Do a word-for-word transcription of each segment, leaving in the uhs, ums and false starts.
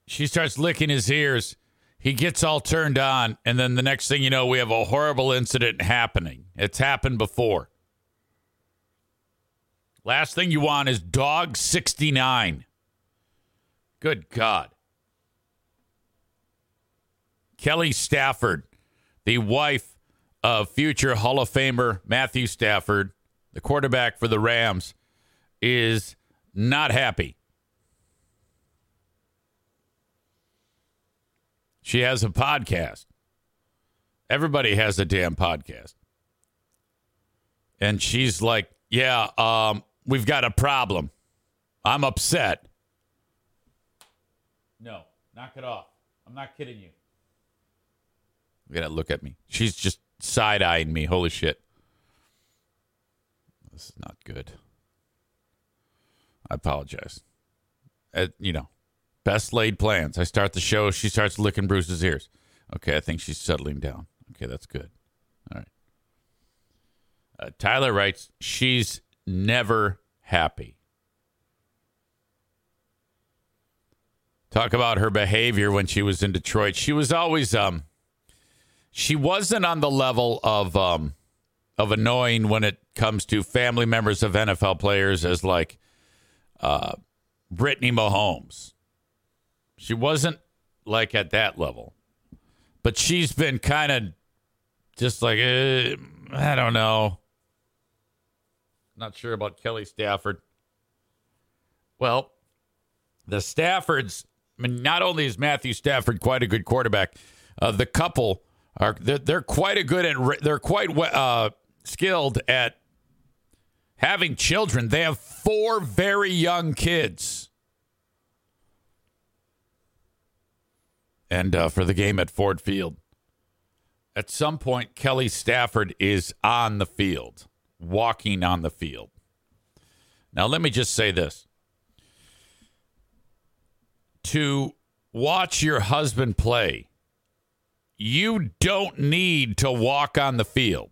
she starts licking his ears, he gets all turned on. And then the next thing you know, we have a horrible incident happening. It's happened before. Last thing you want is dog sixty-nine. Good God. Kelly Stafford, the wife of future Hall of Famer Matthew Stafford, the quarterback for the Rams, is not happy. She has a podcast. Everybody has a damn podcast. And she's like, yeah, um, we've got a problem. I'm upset. No, knock it off. I'm not kidding you. You gotta look at me. She's just side-eyeing me. Holy shit. This is not good. I apologize. Uh, you know, best laid plans. I start the show. She starts licking Bruce's ears. Okay, I think she's settling down. Okay, that's good. All right. Uh, Tyler writes, she's never happy. Talk about her behavior when she was in Detroit. She was always, um, she wasn't on the level of, um, of annoying when it comes to family members of N F L players as like, Uh, Brittany Mahomes. She wasn't like at that level, but she's been kind of just like, eh, I don't know. Not sure about Kelly Stafford. Well, the Staffords, I mean, not only is Matthew Stafford quite a good quarterback, uh, the couple are, they're, they're quite a good at, they're quite uh, skilled at having children. They have four very young kids. And uh, for the game at Ford Field, at some point, Kelly Stafford is on the field, walking on the field. Now, let me just say this. To watch your husband play, you don't need to walk on the field.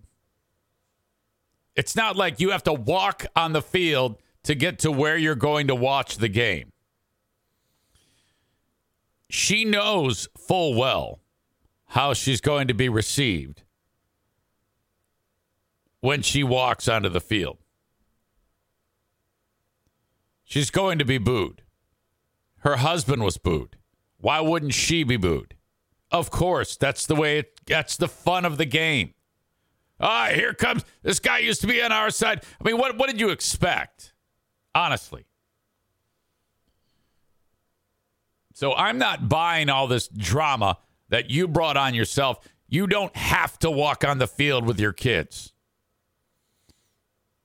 It's not like you have to walk on the field to get to where you're going to watch the game. She knows full well how she's going to be received when she walks onto the field. She's going to be booed. Her husband was booed. Why wouldn't she be booed? Of course, that's the way it, that's the fun of the game. Ah, here comes, this guy used to be on our side. I mean, what, what did you expect? Honestly. So I'm not buying all this drama that you brought on yourself. You don't have to walk on the field with your kids.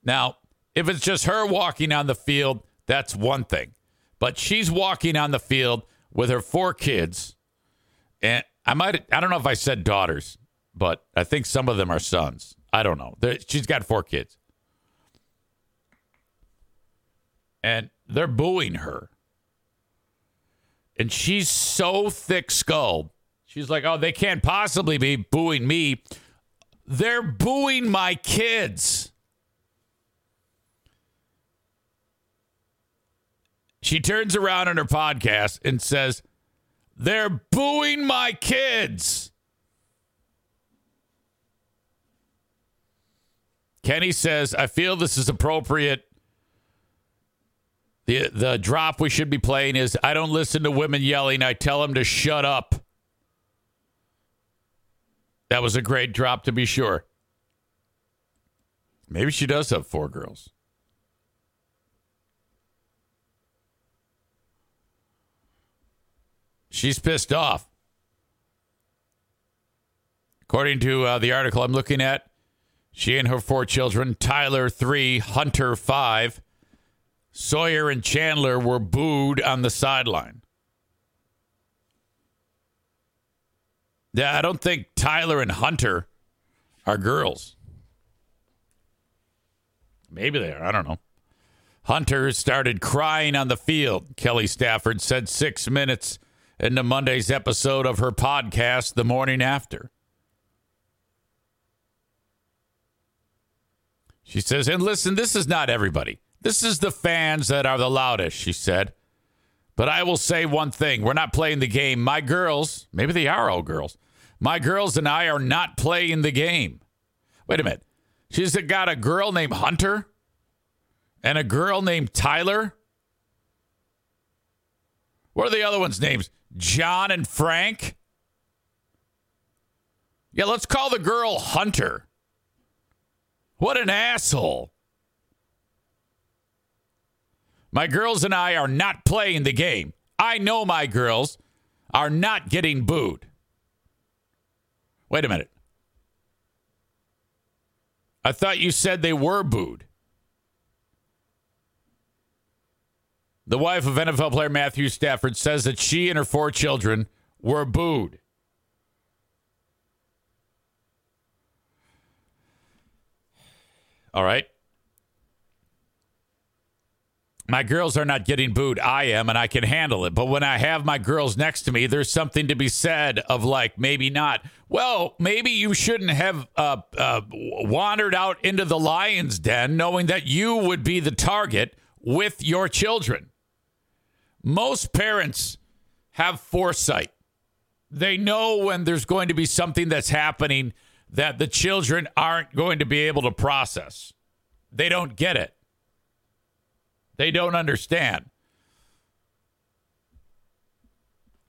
Now, if it's just her walking on the field, that's one thing. But she's walking on the field with her four kids. And I might, I don't know if I said daughters, but I think some of them are sons. I don't know. They're, she's got four kids. And they're booing her. And she's so thick-skulled. She's like, oh, they can't possibly be booing me. They're booing my kids. She turns around in her podcast and says, they're booing my kids. Kenny says, I feel this is appropriate. The the drop we should be playing is, I don't listen to women yelling. I tell them to shut up. That was a great drop, to be sure. Maybe she does have four girls. She's pissed off. According to uh, the article I'm looking at, she and her four children, Tyler three, Hunter five, Sawyer and Chandler, were booed on the sideline. Yeah, I don't think Tyler and Hunter are girls. Maybe they are. I don't know. Hunter started crying on the field, Kelly Stafford said six minutes into Monday's episode of her podcast, The Morning After. She says, and listen, this is not everybody. This is the fans that are the loudest, she said. But I will say one thing. We're not playing the game. My girls, maybe they are all girls. My girls and I are not playing the game. Wait a minute. She's got a girl named Hunter and a girl named Tyler. What are the other ones' names? John and Frank? Yeah, let's call the girl Hunter. What an asshole. My girls and I are not playing the game. I know my girls are not getting booed. Wait a minute. I thought you said they were booed. The wife of N F L player Matthew Stafford says that she and her four children were booed. All right. My girls are not getting booed. I am, and I can handle it. But when I have my girls next to me, there's something to be said of, like, maybe not. Well, maybe you shouldn't have uh, uh, wandered out into the lion's den knowing that you would be the target with your children. Most parents have foresight. They know when there's going to be something that's happening that the children aren't going to be able to process. They don't get it. They don't understand.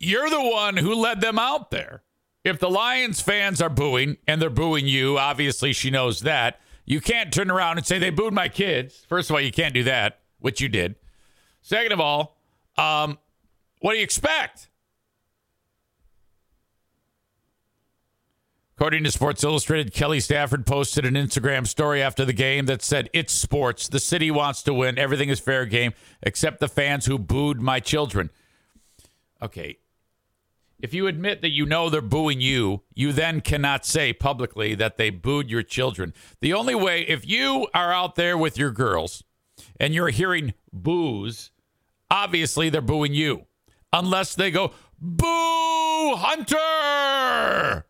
You're the one who led them out there. If the Lions fans are booing, and they're booing you, obviously she knows that, you can't turn around and say, they booed my kids. First of all, you can't do that, which you did. Second of all, um, what do you expect? According to Sports Illustrated, Kelly Stafford posted an Instagram story after the game that said, it's sports. The city wants to win. Everything is fair game, except the fans who booed my children. Okay. If you admit that you know they're booing you, you then cannot say publicly that they booed your children. The only way, if you are out there with your girls and you're hearing boos, obviously they're booing you. Unless they go, boo Hunter!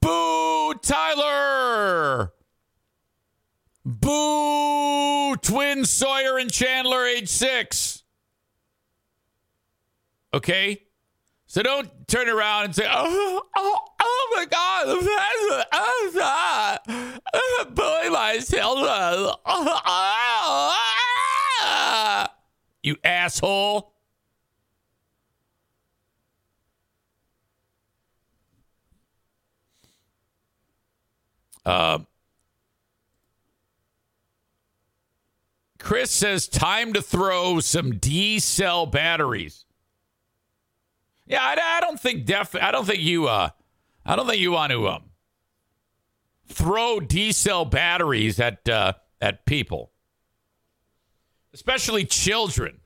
Boo Tyler! Boo twins Sawyer and Chandler, age six. Okay? So don't turn around and say, oh, oh, oh my God, I'm gonna bully my children. You asshole. Uh, Chris says, time to throw some D-cell batteries. Yeah, I, I don't think def. I don't think you. Uh, I don't think you want to um. Throw D cell batteries at uh, at people, especially children.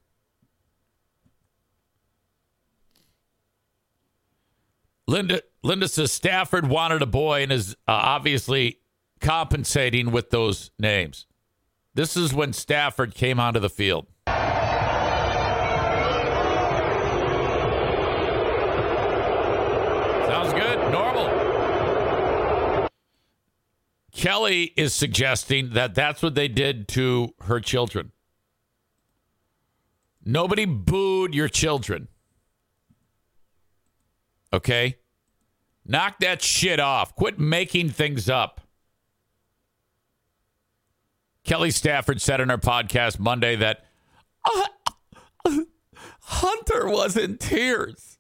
Linda Linda says Stafford wanted a boy and is uh, obviously compensating with those names. This is when Stafford came onto the field. Kelly is suggesting that that's what they did to her children. Nobody booed your children. Okay? Knock that shit off. Quit making things up. Kelly Stafford said in her podcast Monday that uh, Hunter was in tears.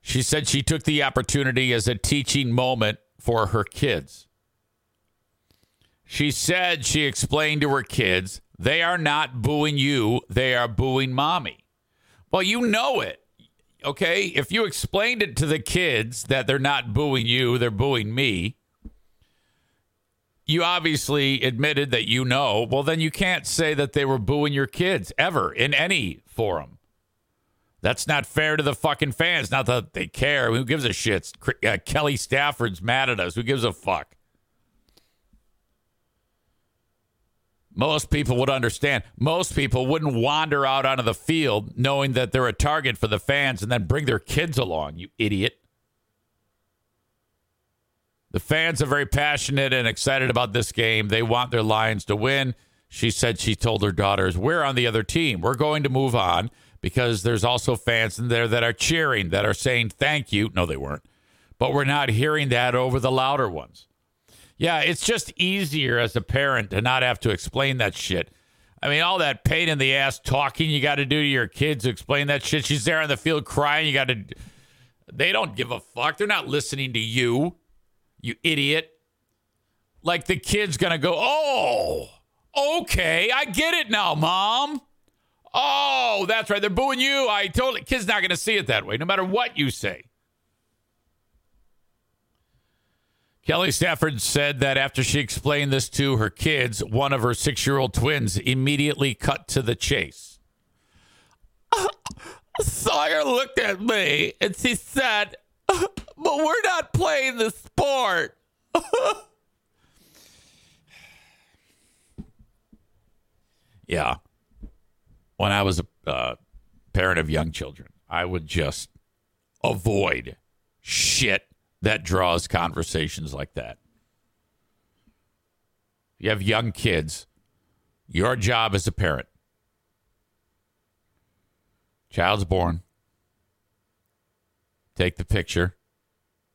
She said she took the opportunity as a teaching moment for her kids. She said she explained to her kids, they are not booing you. They are booing mommy. Well, you know it. Okay. If you explained it to the kids that they're not booing you, they're booing me. You obviously admitted that, you know, well, then you can't say that they were booing your kids ever in any forum. That's not fair to the fucking fans. Not that they care. Who gives a shit? Uh, Kelly Stafford's mad at us. Who gives a fuck? Most people would understand. Most people wouldn't wander out onto the field knowing that they're a target for the fans and then bring their kids along, you idiot. The fans are very passionate and excited about this game. They want their Lions to win. She said she told her daughters, we're on the other team. We're going to move on because there's also fans in there that are cheering, that are saying thank you. No, they weren't. But we're not hearing that over the louder ones. Yeah, it's just easier as a parent to not have to explain that shit. I mean, all that pain in the ass talking you got to do to your kids to explain that shit. She's there on the field crying. You got to. They don't give a fuck. They're not listening to you, you idiot. Like the kid's going to go, oh, okay, I get it now, Mom. Oh, that's right. They're booing you. I totally. Kid's not going to see it that way, no matter what you say. Kelly Stafford said that after she explained this to her kids, one of her six-year-old twins immediately cut to the chase. Uh, Sawyer looked at me and she said, uh, but we're not playing the sport. Yeah. When I was a uh, parent of young children, I would just avoid shit that draws conversations like that. You have young kids. Your job as a parent. Child's born. Take the picture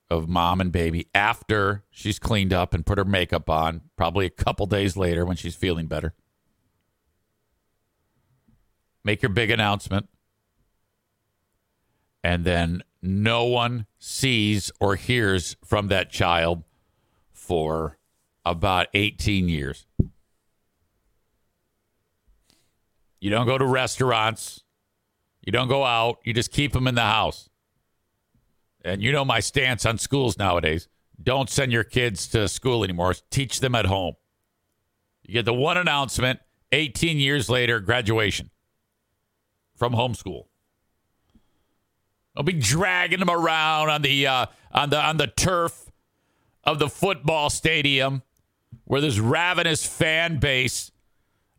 of mom and baby after she's cleaned up and put her makeup on, probably a couple days later when she's feeling better. Make your big announcement. And then no one sees or hears from that child for about eighteen years. You don't go to restaurants. You don't go out. You just keep them in the house. And you know my stance on schools nowadays. Don't send your kids to school anymore. Teach them at home. You get the one announcement, eighteen years later, graduation from homeschool. I'll be dragging them around on the uh, on the on the turf of the football stadium, where this ravenous fan base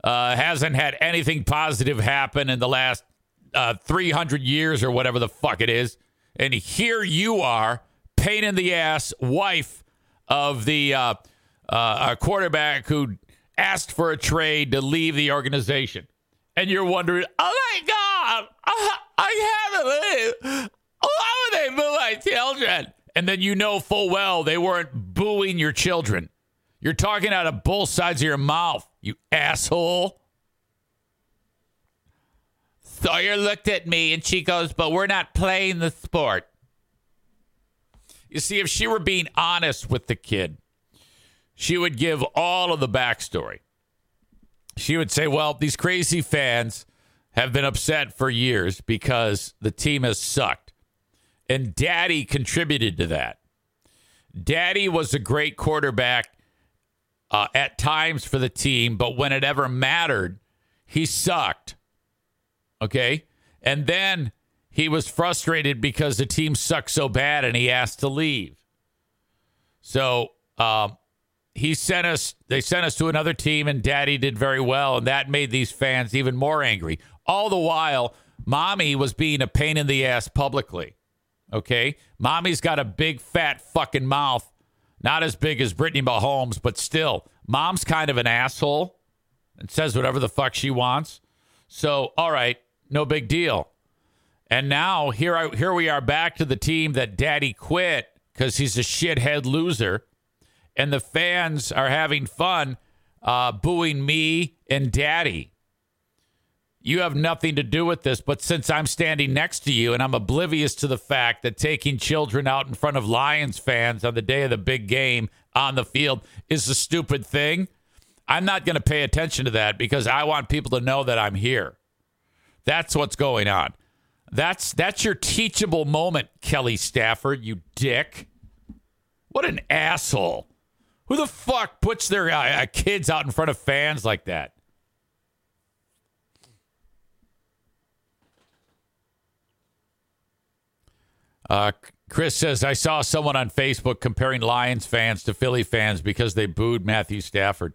uh, hasn't had anything positive happen in the last uh, three hundred years or whatever the fuck it is. And here you are, pain in the ass wife of the uh, uh, quarterback who asked for a trade to leave the organization. And you're wondering, oh my God, I, I can't believe, why would they boo my children? And then you know full well they weren't booing your children. You're talking out of both sides of your mouth, you asshole. Sawyer looked at me and she goes, but we're not playing the sport. You see, if she were being honest with the kid, she would give all of the backstory. She would say, well, these crazy fans have been upset for years because the team has sucked. And Daddy contributed to that. Daddy was a great quarterback uh, at times for the team, but when it ever mattered, he sucked. Okay? And then he was frustrated because the team sucked so bad and he asked to leave. So um, he sent us, they sent us to another team and Daddy did very well. And that made these fans even more angry. All the while, Mommy was being a pain in the ass publicly. Okay? Mommy's got a big fat fucking mouth. Not as big as Brittany Mahomes, but still. Mom's kind of an asshole and says whatever the fuck she wants. So, all right, no big deal. And now here I, here we are back to the team that Daddy quit because he's a shithead loser. And the fans are having fun uh, booing me and Daddy. You have nothing to do with this, but since I'm standing next to you and I'm oblivious to the fact that taking children out in front of Lions fans on the day of the big game on the field is a stupid thing, I'm not going to pay attention to that because I want people to know that I'm here. That's what's going on. That's that's your teachable moment, Kelly Stafford, you dick. What an asshole. Who the fuck puts their uh, kids out in front of fans like that? Uh, Chris says, I saw someone on Facebook comparing Lions fans to Philly fans because they booed Matthew Stafford.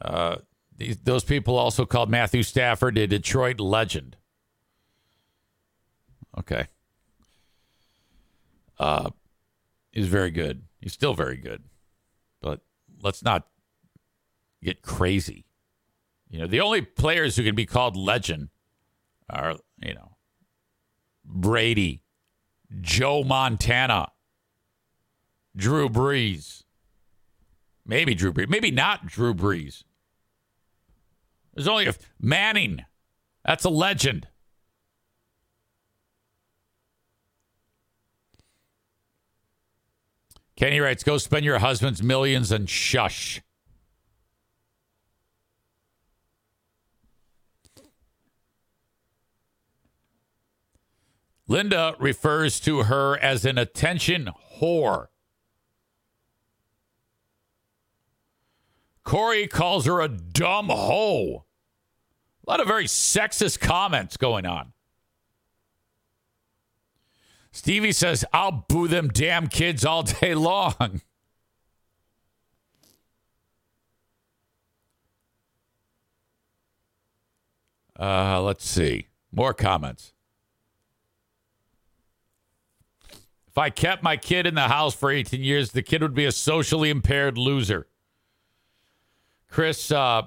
Uh, these, those people also called Matthew Stafford a Detroit legend. Okay. Uh, he's very good. He's still very good. But let's not get crazy. You know, the only players who can be called legend are, you know, Brady, Joe Montana, Drew Brees. Maybe Drew Brees. Maybe not Drew Brees. There's only a Manning. That's a legend. Kenny writes, go spend your husband's millions and shush. Linda refers to her as an attention whore. Corey calls her a dumb hoe. A lot of very sexist comments going on. Stevie says, I'll boo them damn kids all day long. Uh, let's see. More comments. If I kept my kid in the house for eighteen years, the kid would be a socially impaired loser. Chris, uh,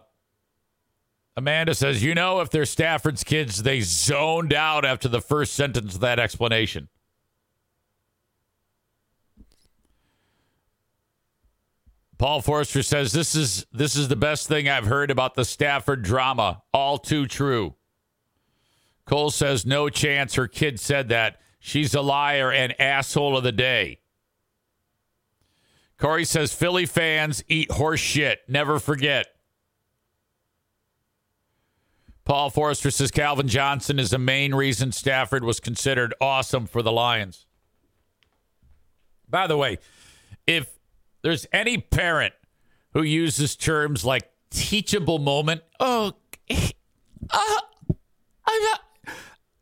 Amanda says, you know, if they're Stafford's kids, they zoned out after the first sentence of that explanation. Paul Forrester says, this is this is the best thing I've heard about the Stafford drama. All too true. Cole says, no chance her kid said that. She's a liar and asshole of the day. Corey says, Philly fans eat horse shit. Never forget. Paul Forrester says, Calvin Johnson is the main reason Stafford was considered awesome for the Lions. By the way, if there's any parent who uses terms like teachable moment. Oh, uh, I'm not,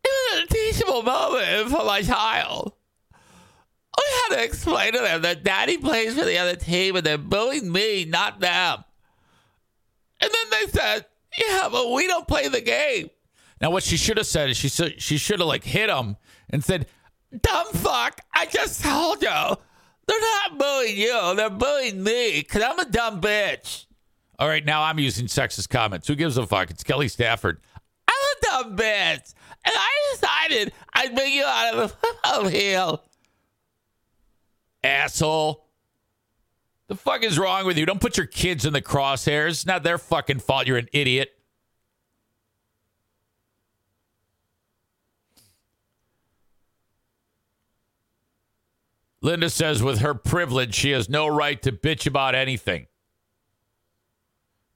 it was a teachable moment for my child. I had to explain to them that Daddy plays for the other team and they're booing me, not them. And then they said, yeah, but we don't play the game. Now, what she should have said is she, she should have like hit him and said, dumb fuck, I just told you. They're not booing you. They're booing me because I'm a dumb bitch. All right, now I'm using sexist comments. Who gives a fuck? It's Kelly Stafford. I'm a dumb bitch, and I decided I'd make you out of a football heel. Asshole. The fuck is wrong with you? Don't put your kids in the crosshairs. It's not their fucking fault. You're an idiot. Linda says, with her privilege, she has no right to bitch about anything.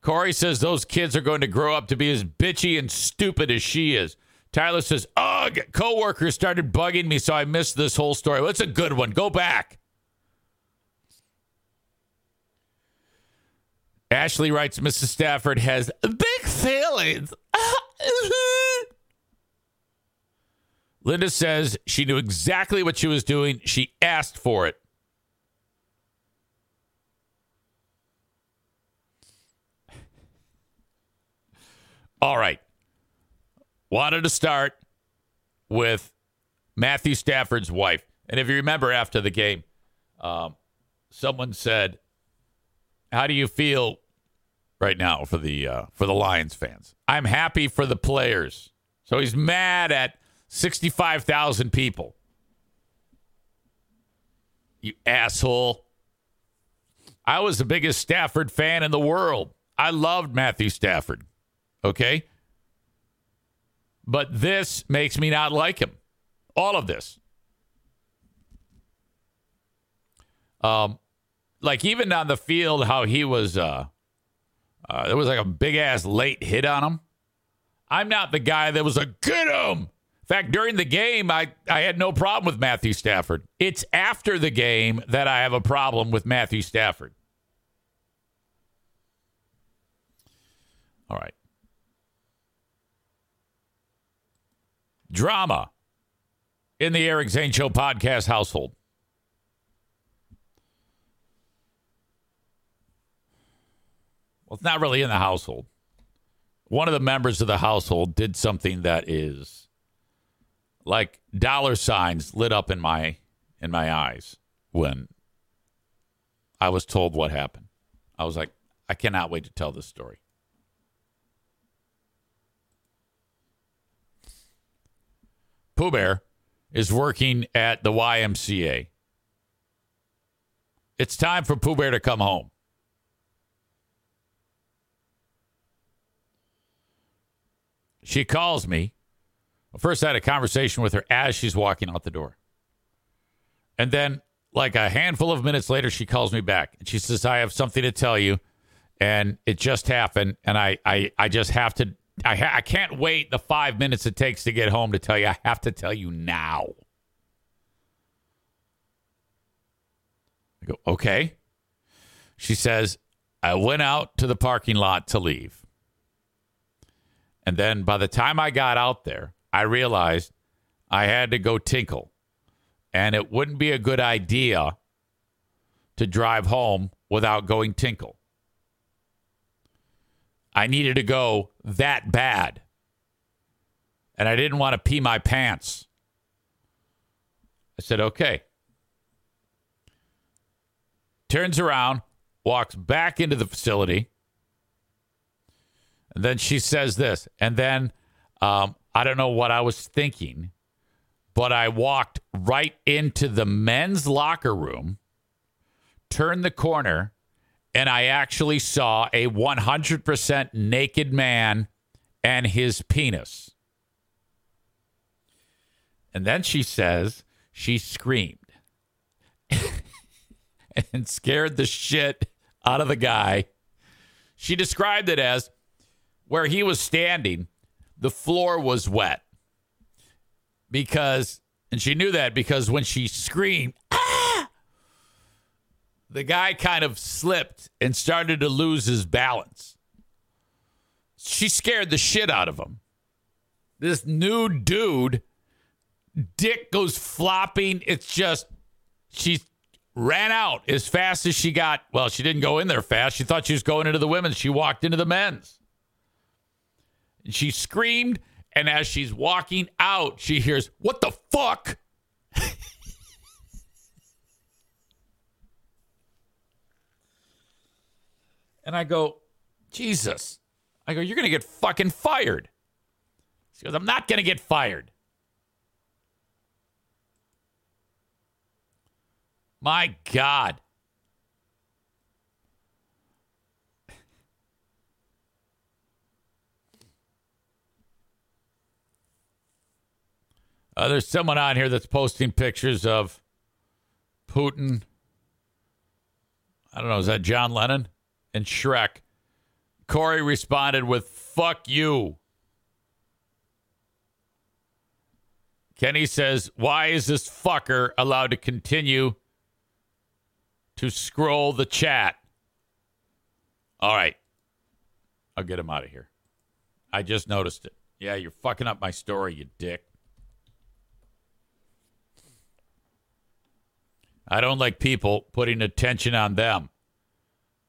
Corey says, those kids are going to grow up to be as bitchy and stupid as she is. Tyler says, ugh, coworkers started bugging me, so I missed this whole story. Well, it's a good one. Go back. Ashley writes, Missus Stafford has big feelings. Linda says she knew exactly what she was doing. She asked for it. All right. Wanted to start with Matthew Stafford's wife. And if you remember after the game, um, someone said, how do you feel right now for the uh, for the Lions fans? I'm happy for the players. So he's mad at sixty-five thousand people. You asshole. I was the biggest Stafford fan in the world. I loved Matthew Stafford. Okay? But this makes me not like him. All of this. Um, like even on the field, how he was, uh, uh, there was like a big ass late hit on him. I'm not the guy that was like, get him. In fact, during the game, I, I had no problem with Matthew Stafford. It's after the game that I have a problem with Matthew Stafford. All right. Drama in the Eric Zane Show podcast household. Well, it's not really in the household. One of the members of the household did something that is like dollar signs lit up in my in my eyes when I was told what happened. I was like, I cannot wait to tell this story. Pooh Bear is working at the Y M C A. It's time for Pooh Bear to come home. She calls me. First, I had a conversation with her as she's walking out the door. And then, like a handful of minutes later, she calls me back. And she says, I have something to tell you. And it just happened. And I I, I just have to, I, ha- I can't wait the five minutes it takes to get home to tell you. I have to tell you now. I go, okay. She says, I went out to the parking lot to leave. And then by the time I got out there, I realized I had to go tinkle, and it wouldn't be a good idea to drive home without going tinkle. I needed to go that bad, and I didn't want to pee my pants. I said, okay. Turns around, walks back into the facility, and then she says this, and then um, I don't know what I was thinking, but I walked right into the men's locker room, turned the corner, and I actually saw a one hundred percent naked man and his penis. And then she says she screamed and scared the shit out of the guy. She described it as where he was standing. The floor was wet because, and she knew that because when she screamed, ah, the guy kind of slipped and started to lose his balance. She scared the shit out of him. This new dude, dick goes flopping. It's just, she ran out as fast as she got. Well, she didn't go in there fast. She thought she was going into the women's. She walked into the men's. She screamed, and as she's walking out, she hears, what the fuck? And I go, Jesus. I go, you're going to get fucking fired. She goes, I'm not going to get fired. My God. Uh, there's someone on here that's posting pictures of Putin. I don't know. Is that John Lennon and Shrek? Corey responded with, fuck you. Kenny says, why is this fucker allowed to continue to scroll the chat? All right. I'll get him out of here. I just noticed it. Yeah, you're fucking up my story, you dick. I don't like people putting attention on them.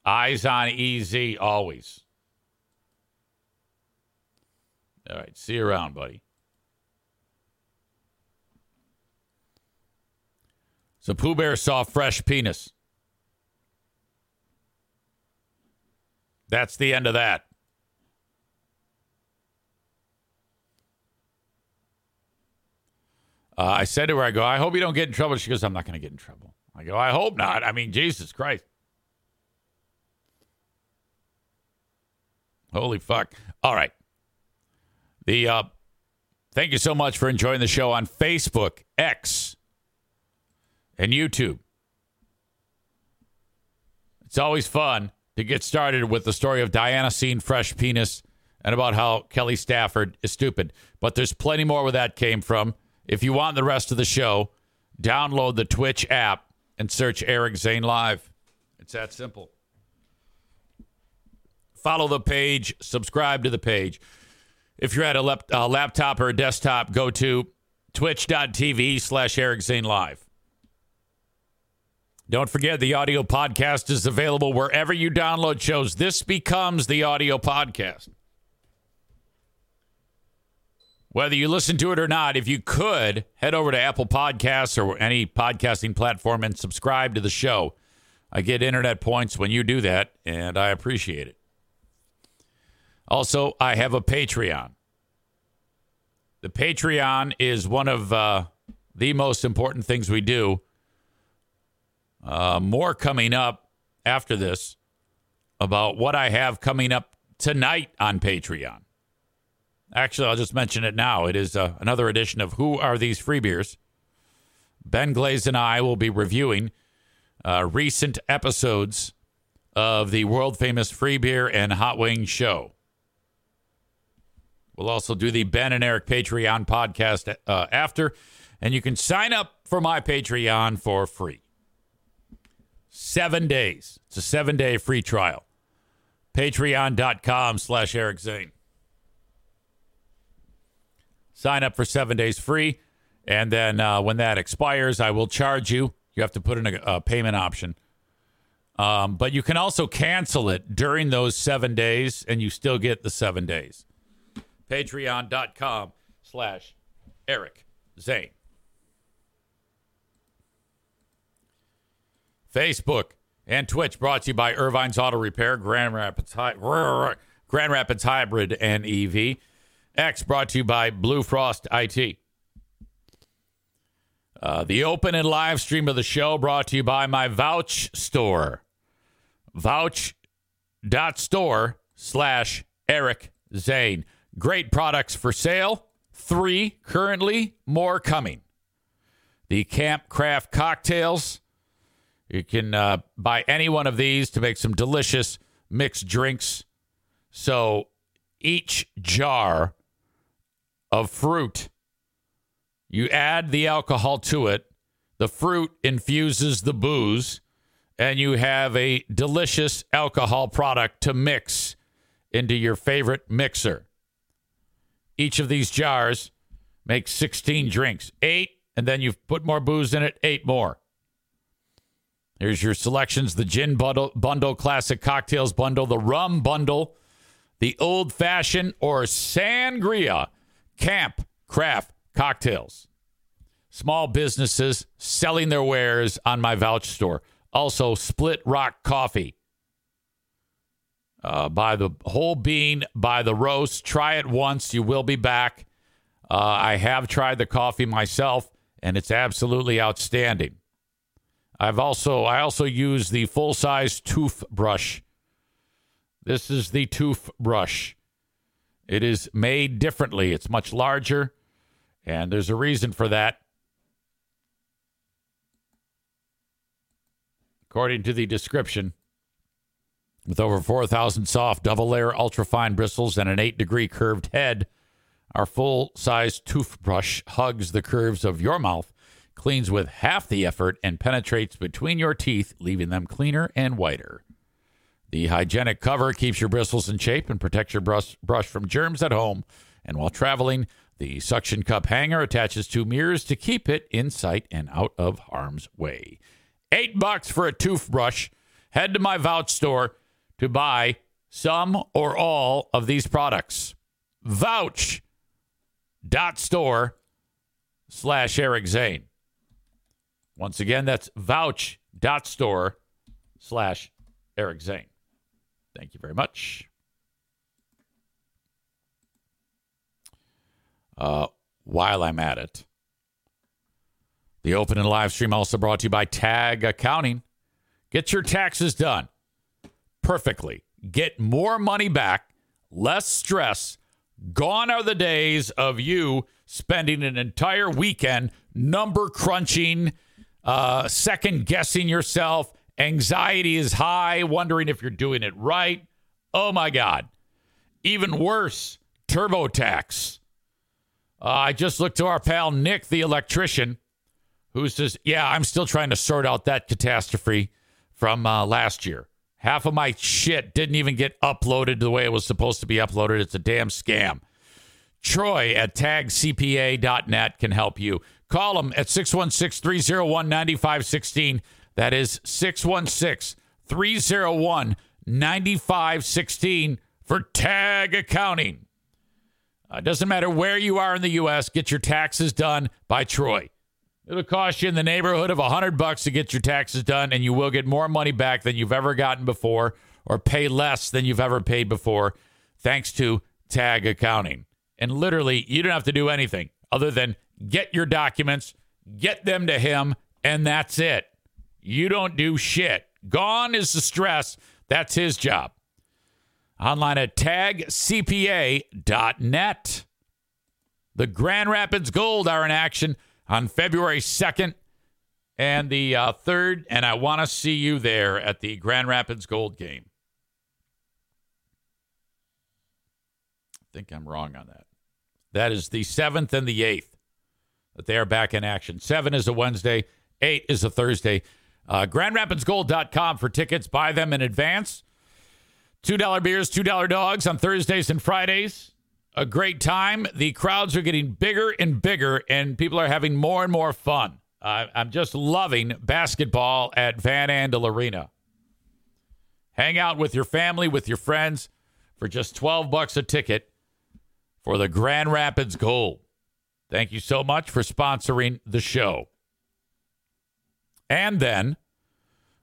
Eyes on E Z always. All right. See you around, buddy. So Pooh Bear saw fresh penis. That's the end of that. Uh, I said to her, I go, I hope you don't get in trouble. She goes, I'm not going to get in trouble. I go, I hope not. I mean, Jesus Christ. Holy fuck. All right. The uh, thank you so much for enjoying the show on Facebook, X, and YouTube. It's always fun to get started with the story of Diana seeing fresh penis and about how Kelly Stafford is stupid. But there's plenty more where that came from. If you want the rest of the show, download the Twitch app and search Eric Zane Live. It's that simple. Follow the page. Subscribe to the page. If you're at a, lap- a laptop or a desktop, go to twitch.tv slash Eric Zane Live. Don't forget, the audio podcast is available wherever you download shows. This becomes the audio podcast. Whether you listen to it or not, if you could, head over to Apple Podcasts or any podcasting platform and subscribe to the show. I get internet points when you do that, and I appreciate it. Also, I have a Patreon. The Patreon is one of uh, the most important things we do. Uh, more coming up after this about what I have coming up tonight on Patreon. Actually, I'll just mention it now. It is uh, another edition of Who Are These Free Beers? Ben Glaze and I will be reviewing uh, recent episodes of the world-famous Free Beer and Hot Wing show. We'll also do the Ben and Eric Patreon podcast uh, after, and you can sign up for my Patreon for free. Seven days. It's a seven-day free trial. Patreon.com slash Eric Zane. Sign up for seven days free, and then uh, when that expires, I will charge you. You have to put in a, a payment option. Um, but you can also cancel it during those seven days, and you still get the seven days. Patreon.com slash Eric Zane. Facebook and Twitch brought to you by Irvine's Auto Repair, Grand Rapids, Hi- Grand Rapids Hybrid, and E V. X brought to you by Blue Frost I T. Uh, the open and live stream of the show brought to you by my Vouch store. Vouch.store slash Eric Zane. Great products for sale. Three currently, more coming. The Camp Craft Cocktails. You can uh, buy any one of these to make some delicious mixed drinks. So each jar of fruit, you add the alcohol to it, the fruit infuses the booze, and you have a delicious alcohol product to mix into your favorite mixer. Each of these jars makes sixteen drinks, eight, and then you put more booze in it, eight more. Here's your selections: the gin bundle, bundle classic cocktails bundle, the rum bundle, the old fashioned or sangria, Camp Craft Cocktails. Small businesses selling their wares on my Vouch store. Also, Split Rock Coffee. Uh, buy the whole bean, buy the roast. Try it once. You will be back. Uh, I have tried the coffee myself, and it's absolutely outstanding. I've also I also use the full-size toothbrush. This is the toothbrush. It is made differently. It's much larger, and there's a reason for that. According to the description, with over four thousand soft, double-layer, ultra-fine bristles and an eight-degree curved head, our full-size toothbrush hugs the curves of your mouth, cleans with half the effort, and penetrates between your teeth, leaving them cleaner and whiter. The hygienic cover keeps your bristles in shape and protects your brush, brush from germs at home. And while traveling, the suction cup hanger attaches to mirrors to keep it in sight and out of harm's way. Eight bucks for a toothbrush. Head to my Vouch store to buy some or all of these products. Vouch.store slash Eric Zane. Once again, that's Vouch.store slash Eric Zane. Thank you very much. Uh, while I'm at it, the open and live stream also brought to you by Tag Accounting. Get your taxes done perfectly. Get more money back, less stress. Gone are the days of you spending an entire weekend number crunching, uh, second guessing yourself. Anxiety is high, wondering if you're doing it right. Oh my God. Even worse, TurboTax. Uh, I just looked to our pal Nick, the electrician, who says, yeah, I'm still trying to sort out that catastrophe from uh, last year. Half of my shit didn't even get uploaded the way it was supposed to be uploaded. It's a damn scam. Troy at tag c p a dot net can help you. Call him at six one six, three oh one, nine five one six. That is six one six, three oh one, nine five one six for Tag Accounting. It uh, doesn't matter where you are in the U S, get your taxes done by Troy. It'll cost you in the neighborhood of one hundred bucks to get your taxes done, and you will get more money back than you've ever gotten before or pay less than you've ever paid before thanks to Tag Accounting. And literally, you don't have to do anything other than get your documents, get them to him, and that's it. You don't do shit. Gone is the stress. That's his job. Online at tag c p a dot net. The Grand Rapids Gold are in action on February second and the uh, third, and I want to see you there at the Grand Rapids Gold game. I think I'm wrong on that. That is the seventh and the eighth that they are back in action. seven is a Wednesday. eight is a Thursday. Uh, grand rapids gold dot com for tickets. Buy them in advance. two dollar beers, two dollar dogs on Thursdays and Fridays. A great time. The crowds are getting bigger and bigger, and people are having more and more fun. Uh, I'm just loving basketball at Van Andel Arena. Hang out with your family, with your friends, for just twelve bucks a ticket for the Grand Rapids Gold. Thank you so much for sponsoring the show. And then,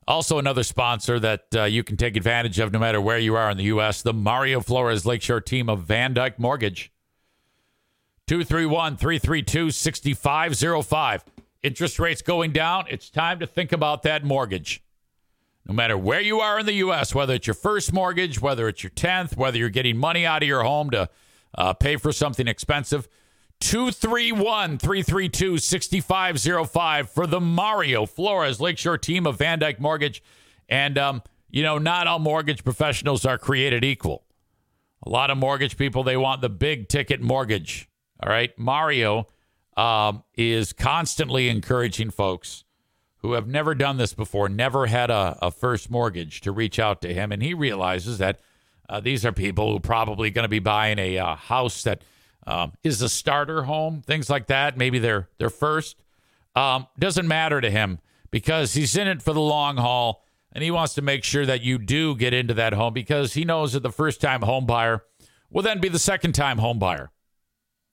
also another sponsor that uh, you can take advantage of no matter where you are in the U S, the Mario Flores Lakeshore team of Van Dyke Mortgage. two three one, three three two, six five oh five. Interest rates going down. It's time to think about that mortgage. No matter where you are in the U S, whether it's your first mortgage, whether it's your tenth, whether you're getting money out of your home to uh, pay for something expensive, two three one, three three two, six five oh five for the Mario Flores Lakeshore team of Van Dyke Mortgage. And, um, you know, not all mortgage professionals are created equal. A lot of mortgage people, they want the big ticket mortgage. All right. Mario um, is constantly encouraging folks who have never done this before, never had a, a first mortgage, to reach out to him. And he realizes that uh, these are people who are probably going to be buying a uh, house that Um, is a starter home, things like that. Maybe they're, they're first. Um, doesn't matter to him because he's in it for the long haul, and he wants to make sure that you do get into that home because he knows that the first-time home buyer will then be the second-time home buyer.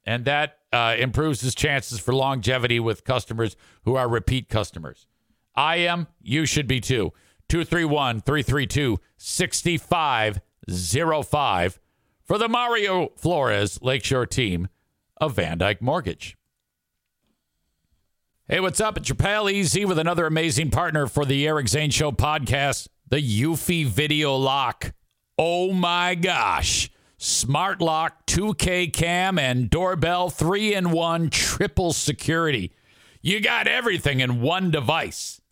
And that uh, improves his chances for longevity with customers who are repeat customers. I am. You should be too. two three one, three three two, six five oh five. zero five for the Mario Flores Lakeshore team of Van Dyke Mortgage. Hey, what's up? It's your pal E Z with another amazing partner for the Eric Zane Show podcast, the Eufy Video Lock. Oh my gosh. Smart lock, two K cam, and doorbell, three in one, triple security. You got everything in one device,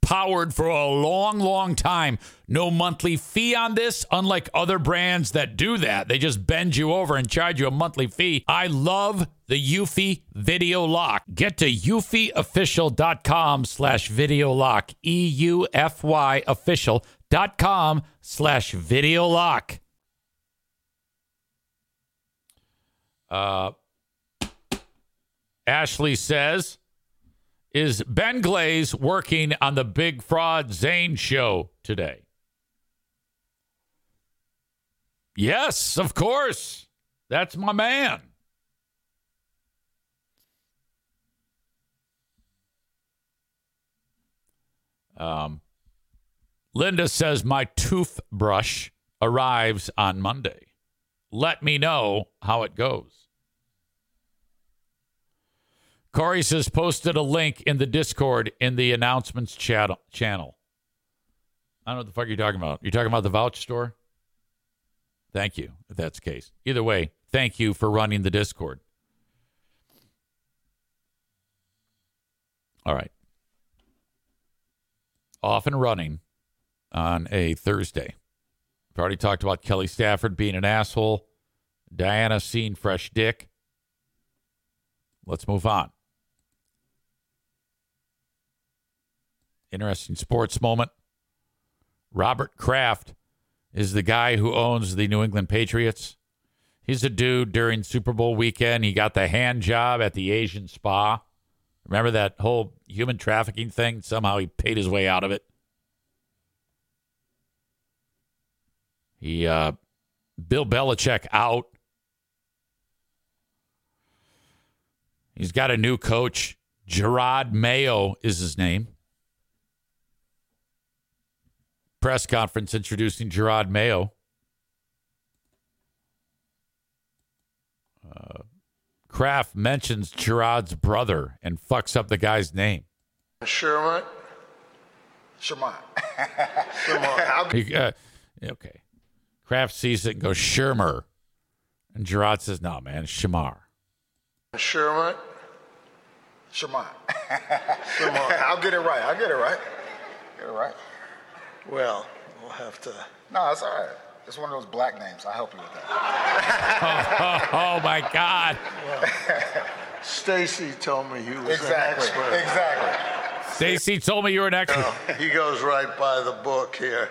powered for a long, long time. No monthly fee on this, unlike other brands that do that. They just bend you over and charge you a monthly fee. I love the Eufy Video Lock. Get to eufyofficial.com slash video lock. E U F Y official.com slash video lock. Uh... Ashley says, is Ben Glaze working on the Big Fraud Zane show today? Yes, of course. That's my man. Um, Linda says, my toothbrush arrives on Monday. Let me know how it goes. Corey says, posted a link in the Discord in the announcements channel. channel. I don't know what the fuck you're talking about. You're talking about the Vouch store? Thank you, if that's the case. Either way, thank you for running the Discord. All right. Off and running on a Thursday. We've already talked about Kelly Stafford being an asshole. Diana seeing fresh dick. Let's move on. Interesting sports moment. Robert Kraft is the guy who owns the New England Patriots. He's a dude during Super Bowl weekend. He got the hand job at the Asian spa. Remember that whole human trafficking thing? Somehow he paid his way out of it. He, uh, Bill Belichick out. He's got a new coach. Jerod Mayo is his name. Press conference introducing Jerod Mayo. Uh, Kraft mentions Gerard's brother and fucks up the guy's name. Sherman? Shamar. Shamar. Uh, okay. Kraft sees it and goes, Shermer. And Jerod says, no, man, it's Shamar. Sherman, Shamar. Shamar. I'll get it right. I'll get it right. Get it right. Well, we'll have to. No, it's all right. It's one of those black names. I'll help you with that. oh, oh, oh, my God. Well, Stacy told me you was exactly. an expert. Exactly. Stacy told me you were an expert. Oh, he goes right by the book here.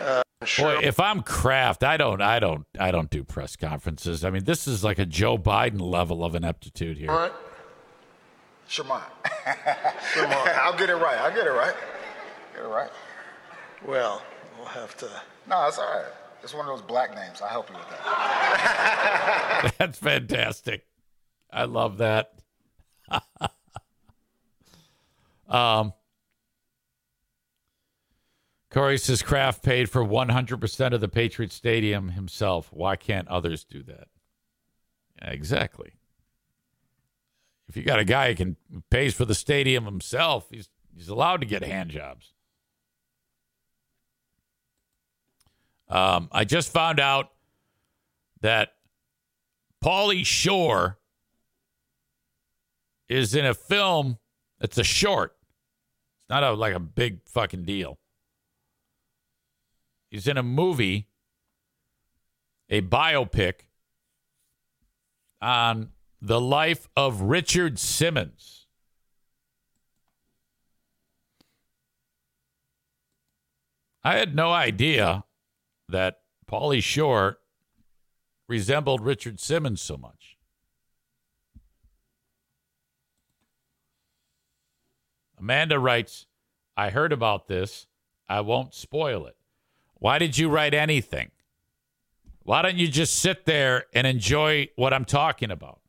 Uh, Boy, if I'm Kraft, I don't, I don't, I don't do press conferences. I mean, this is like a Joe Biden level of ineptitude here. All right, Shamar, Shamar, I'll get it right. I'll get it right. Get it right. Well, we'll have to. No, it's all right. It's one of those black names. I'll help you with that. That's fantastic. I love that. um. Corey says Kraft paid for one hundred percent of the Patriots Stadium himself. Why can't others do that? Exactly. if you got a guy who can pays for the stadium himself, he's he's allowed to get hand jobs. Um, I just found out that Pauly Shore is in a film that's a short. It's not a, like a big fucking deal. He's in a movie, a biopic on the life of Richard Simmons. I had no idea that Pauly Shore resembled Richard Simmons so much. Amanda writes, I heard about this. I won't spoil it. Why did you write anything? Why don't you just sit there and enjoy what I'm talking about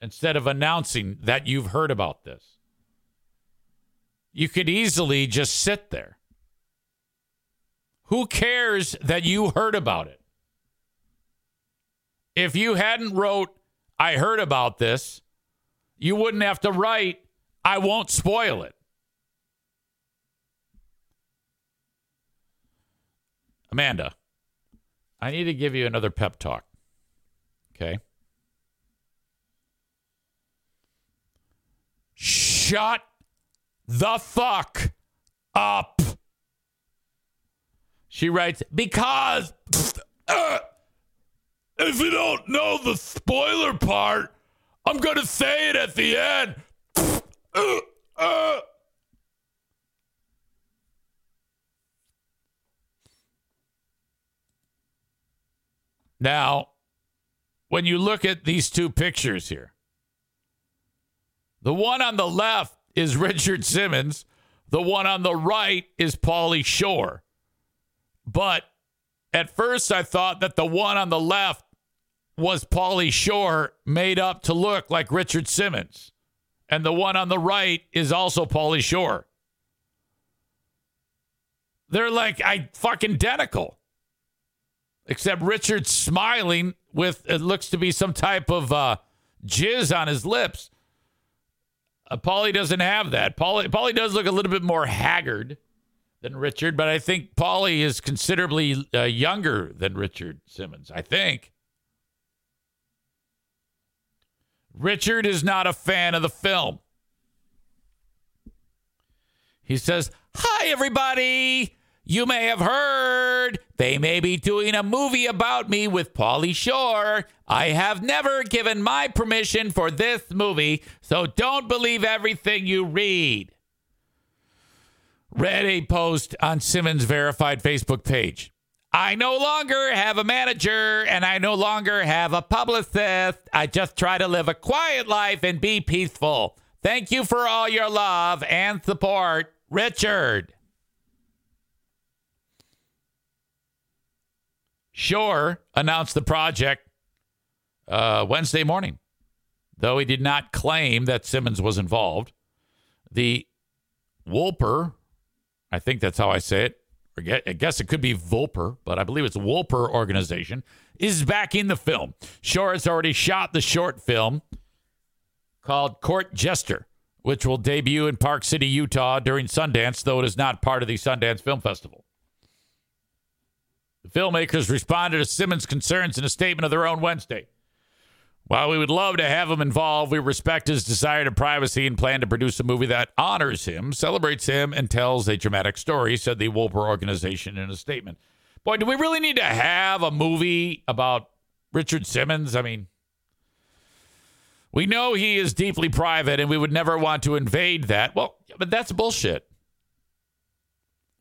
instead of announcing that you've heard about this? You could easily just sit there. Who cares that you heard about it? If you hadn't wrote, I heard about this, you wouldn't have to write, I won't spoil it. Amanda, I need to give you another pep talk, okay? Shut the fuck up. She writes, because uh, if you don't know the spoiler part, I'm going to say it at the end. Uh, uh. Now, when you look at these two pictures here, the one on the left is Richard Simmons. The one on the right is Pauly Shore. But at first I thought that the one on the left was Pauly Shore made up to look like Richard Simmons. And the one on the right is also Pauly Shore. They're like I fucking identical. Except Richard's smiling with, it looks to be some type of uh, jizz on his lips. Uh, Pauly doesn't have that. Pauly, Pauly does look a little bit more haggard than Richard, but I think Pauly is considerably uh, younger than Richard Simmons, I think. Richard is not a fan of the film. He says, hi, everybody. You may have heard they may be doing a movie about me with Pauly Shore. I have never given my permission for this movie, so don't believe everything you read. Read a post on Simmons' verified Facebook page. I no longer have a manager and I no longer have a publicist. I just try to live a quiet life and be peaceful. Thank you for all your love and support, Richard. Shore announced the project uh, Wednesday morning, though he did not claim that Simmons was involved. The Wolper, I think that's how I say it. I guess it could be Wolper, but I believe it's Wolper Organization, is backing the film. Shore has already shot the short film called Court Jester, which will debut in Park City, Utah during Sundance, though it is not part of the Sundance Film Festival. The filmmakers responded to Simmons' concerns in a statement of their own Wednesday. While we would love to have him involved, we respect his desire to privacy and plan to produce a movie that honors him, celebrates him, and tells a dramatic story, said the Wolper Organization in a statement. Boy, do we really need to have a movie about Richard Simmons? I mean, we know he is deeply private and we would never want to invade that. Well, but that's bullshit.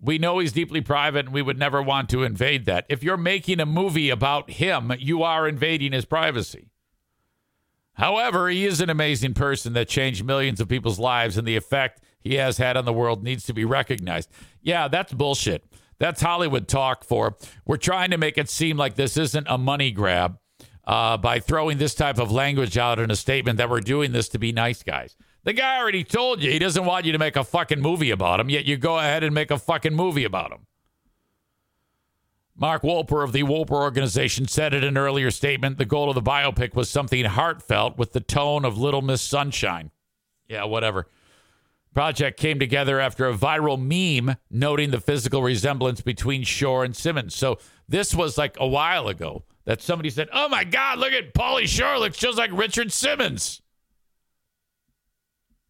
We know he's deeply private and we would never want to invade that. If you're making a movie about him, you are invading his privacy. However, he is an amazing person that changed millions of people's lives, and the effect he has had on the world needs to be recognized. Yeah, that's bullshit. That's Hollywood talk for. We're trying to make it seem like this isn't a money grab uh, by throwing this type of language out in a statement that we're doing this to be nice guys. The guy already told you he doesn't want you to make a fucking movie about him, yet you go ahead and make a fucking movie about him. Mark Wolper of the Wolper Organization said in an earlier statement, the goal of the biopic was something heartfelt with the tone of Little Miss Sunshine. Yeah, whatever. Project came together after a viral meme noting the physical resemblance between Shore and Simmons. So this was like a while ago that somebody said, oh my God, look at Pauly Shore. Looks just like Richard Simmons.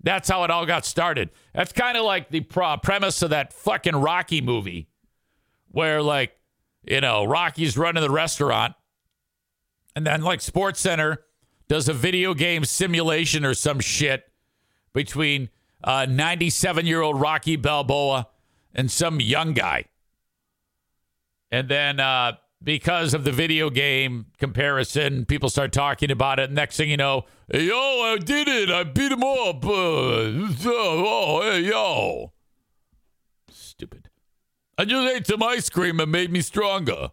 That's how it all got started. That's kind of like the pro- premise of that fucking Rocky movie where, like, you know, Rocky's running the restaurant and then, like, SportsCenter does a video game simulation or some shit between uh, ninety-seven-year-old Rocky Balboa and some young guy. And then uh, because of the video game comparison, people start talking about it. Next thing you know, yo, I did it. I beat him up. Uh, oh, hey, yo. Stupid. I just ate some ice cream and made me stronger.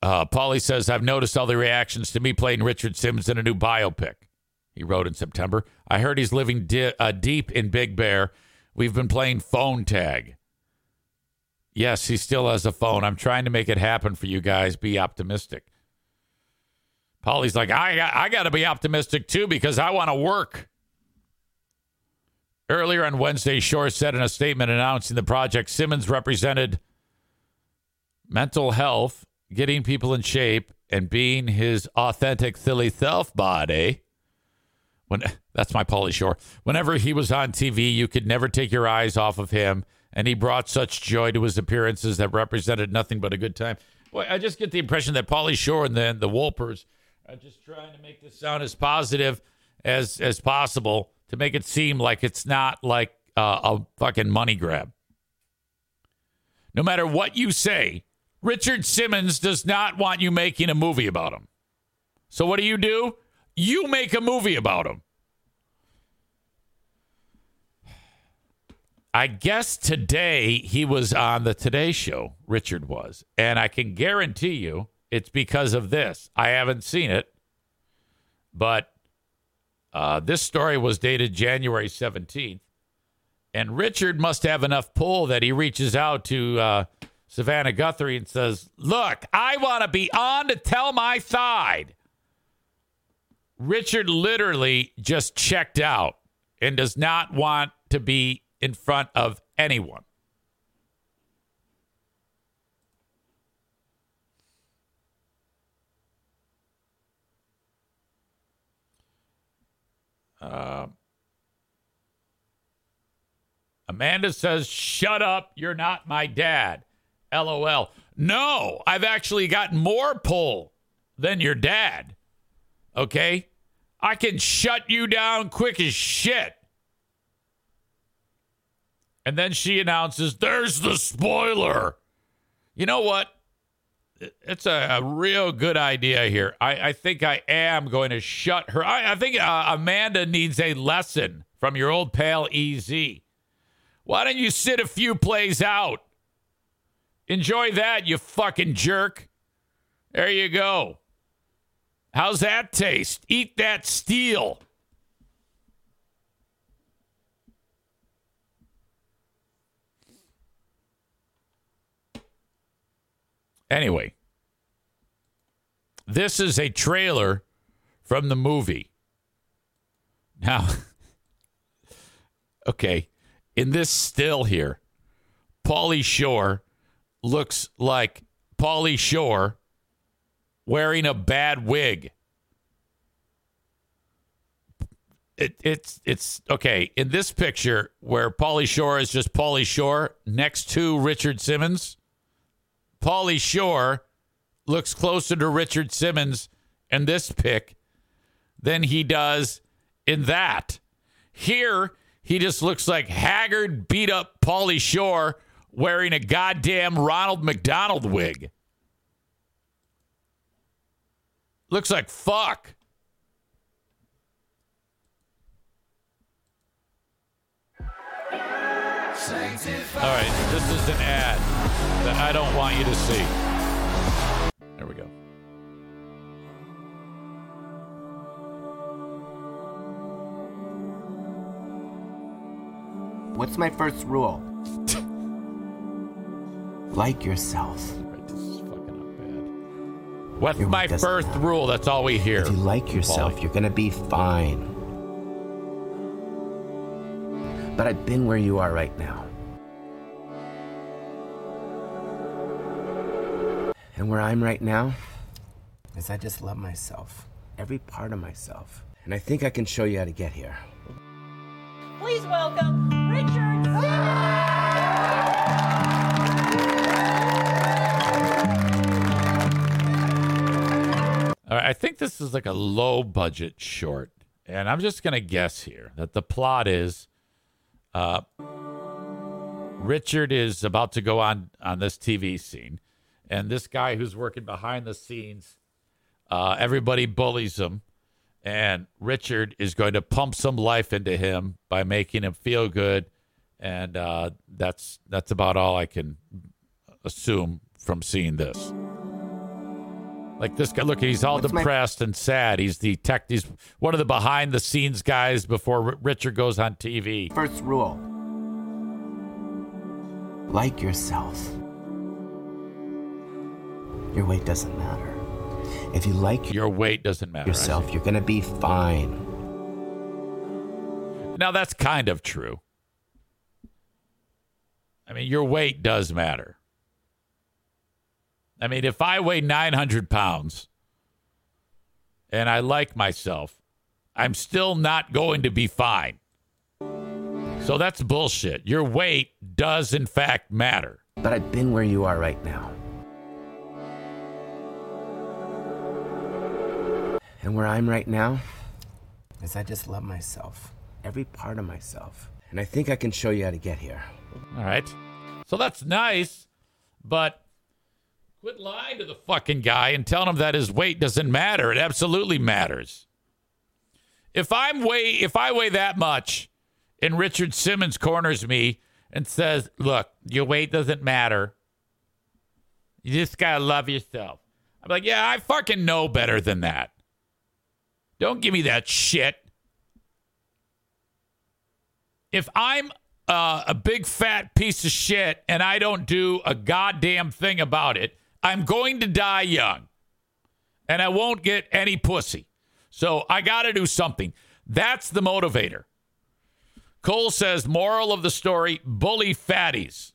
Uh, Pauly says, I've noticed all the reactions to me playing Richard Simmons in a new biopic. He wrote in September. I heard he's living di- uh, deep in Big Bear. We've been playing phone tag. Yes, he still has a phone. I'm trying to make it happen for you guys. Be optimistic. Pauly's like, I, I got to be optimistic too because I want to work. Earlier on Wednesday, Shore said in a statement announcing the project, Simmons represented mental health, getting people in shape, and being his authentic silly self body. When that's my Pauly Shore. Whenever he was on T V, you could never take your eyes off of him, and he brought such joy to his appearances that represented nothing but a good time. Boy, I just get the impression that Pauly Shore and the, the Wolpers are just trying to make this sound as positive as as possible to make it seem like it's not like uh, a fucking money grab. No matter what you say, Richard Simmons does not want you making a movie about him. So what do you do? You make a movie about him. I guess today he was on the Today Show, Richard was. And I can guarantee you it's because of this. I haven't seen it. But uh, this story was dated January seventeenth. And Richard must have enough pull that he reaches out to uh, Savannah Guthrie and says, look, I want to be on to tell my side. Richard literally just checked out and does not want to be in front of anyone. Uh, Amanda says, shut up, you're not my dad. LOL. No, I've actually got more pull than your dad. Okay? I can shut you down quick as shit. And then she announces, there's the spoiler. You know what? It's a, a real good idea here. I, I think I am going to shut her. I, I think uh, Amanda needs a lesson from your old pal E Z. Why don't you sit a few plays out? Enjoy that, you fucking jerk. There you go. How's that taste? Eat that steel. Anyway, this is a trailer from the movie. Now, okay, in this still here, Pauly Shore looks like Pauly Shore wearing a bad wig. It, it's, it's, okay, in this picture where Pauly Shore is just Pauly Shore next to Richard Simmons, Pauly Shore looks closer to Richard Simmons in this pic than he does in that. Here, he just looks like haggard, beat-up Pauly Shore wearing a goddamn Ronald McDonald wig. Looks like fuck. All right, this is an ad that I don't want you to see. There we go. What's my first rule? Like yourself. Right, this is fucking up bad. What's my first rule? That's all we hear. If you like yourself, Pauly, you're going to be fine. But I've been where you are right now. And where I'm right now is I just love myself, every part of myself. And I think I can show you how to get here. Please welcome Richard Simmons. Ah! All right, I think this is like a low-budget short, and I'm just going to guess here that the plot is uh, Richard is about to go on, on this T V scene, and this guy who's working behind the scenes, uh, everybody bullies him, and Richard is going to pump some life into him by making him feel good, and uh, that's that's about all I can assume from seeing this. Like this guy, look, he's all What's depressed my- and sad. He's the tech, he's one of the behind the scenes guys before R- Richard goes on T V. First rule. Like yourself. Your weight doesn't matter. If you like your weight doesn't matter yourself, you're going to be fine. Now that's kind of true. I mean, your weight does matter. I mean, if I weigh nine hundred pounds and I like myself, I'm still not going to be fine. So that's bullshit. Your weight does, in fact, matter. But I've been where you are right now. And where I'm right now is I just love myself, every part of myself. And I think I can show you how to get here. All right. So that's nice, but... quit lying to the fucking guy and telling him that his weight doesn't matter. It absolutely matters. If I'm weigh, if I weigh that much and Richard Simmons corners me and says, look, your weight doesn't matter. You just got to love yourself. I'm like, yeah, I fucking know better than that. Don't give me that shit. If I'm uh, a big fat piece of shit and I don't do a goddamn thing about it, I'm going to die young, and I won't get any pussy. So I got to do something. That's the motivator. Cole says, moral of the story, bully fatties.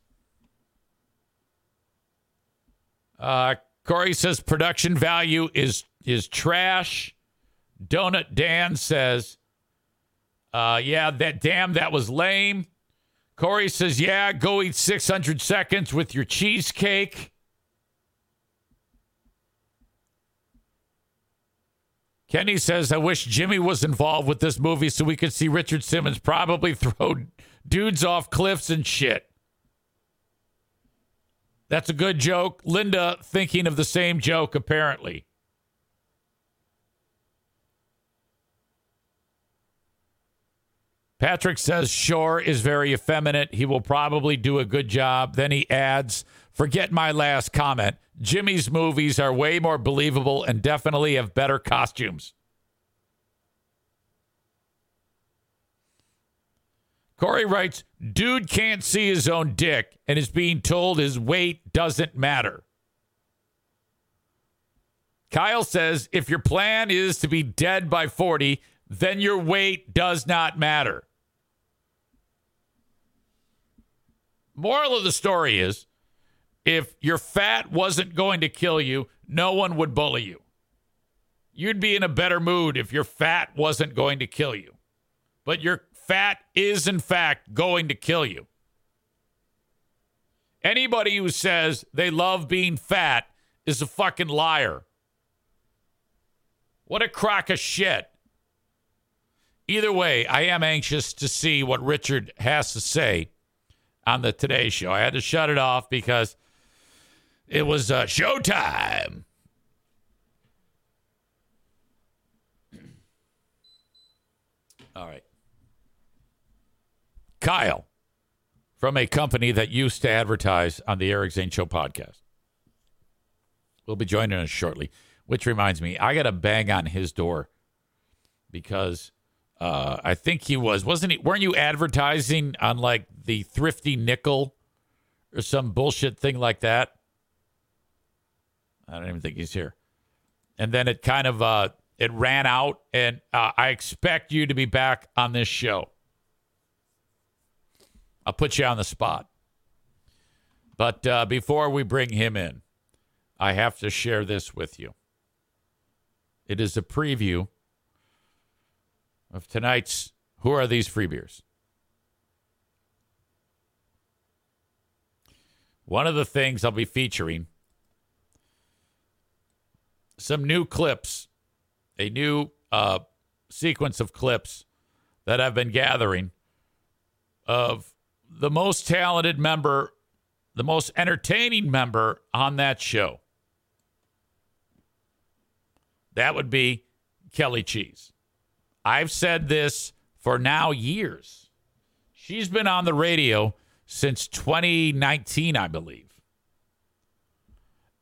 Uh, Corey says, production value is is trash. Donut Dan says, uh, yeah, that damn, that was lame. Corey says, yeah, go eat six hundred seconds with your cheesecake. Kenny says, I wish Jimmy was involved with this movie so we could see Richard Simmons probably throw dudes off cliffs and shit. That's a good joke. Linda thinking of the same joke, apparently. Patrick says, Shore is very effeminate. He will probably do a good job. Then he adds, forget my last comment. Jimmy's movies are way more believable and definitely have better costumes. Corey writes, dude can't see his own dick and is being told his weight doesn't matter. Kyle says, if your plan is to be dead by forty, then your weight does not matter. Moral of the story is, if your fat wasn't going to kill you, no one would bully you. You'd be in a better mood if your fat wasn't going to kill you. But your fat is, in fact, going to kill you. Anybody who says they love being fat is a fucking liar. What a crock of shit. Either way, I am anxious to see what Richard has to say on the Today Show. I had to shut it off because... it was uh, showtime. All right. Kyle, from a company that used to advertise on the Eric Zane Show podcast, will be joining us shortly, which reminds me, I got to bang on his door because uh, I think he was, wasn't he, weren't you advertising on like the Thrifty Nickel or some bullshit thing like that? I don't even think he's here. and then it kind of uh, it ran out. And uh, I expect you to be back on this show. I'll put you on the spot. But uh, before we bring him in, I have to share this with you. It is a preview of tonight's Who Are These Free Beers? One of the things I'll be featuring, some new clips, a new uh, sequence of clips that I've been gathering of the most talented member, the most entertaining member on that show. That would be Kelly Cheese. I've said this for now years. She's been on the radio since twenty nineteen, I believe.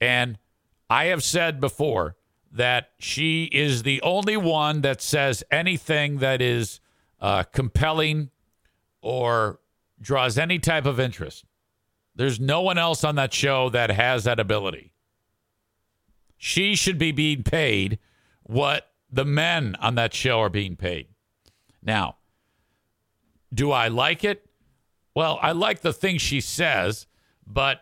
And I have said before that she is the only one that says anything that is uh, compelling or draws any type of interest. There's no one else on that show that has that ability. She should be being paid what the men on that show are being paid. Now, do I like it? Well, I like the things she says, but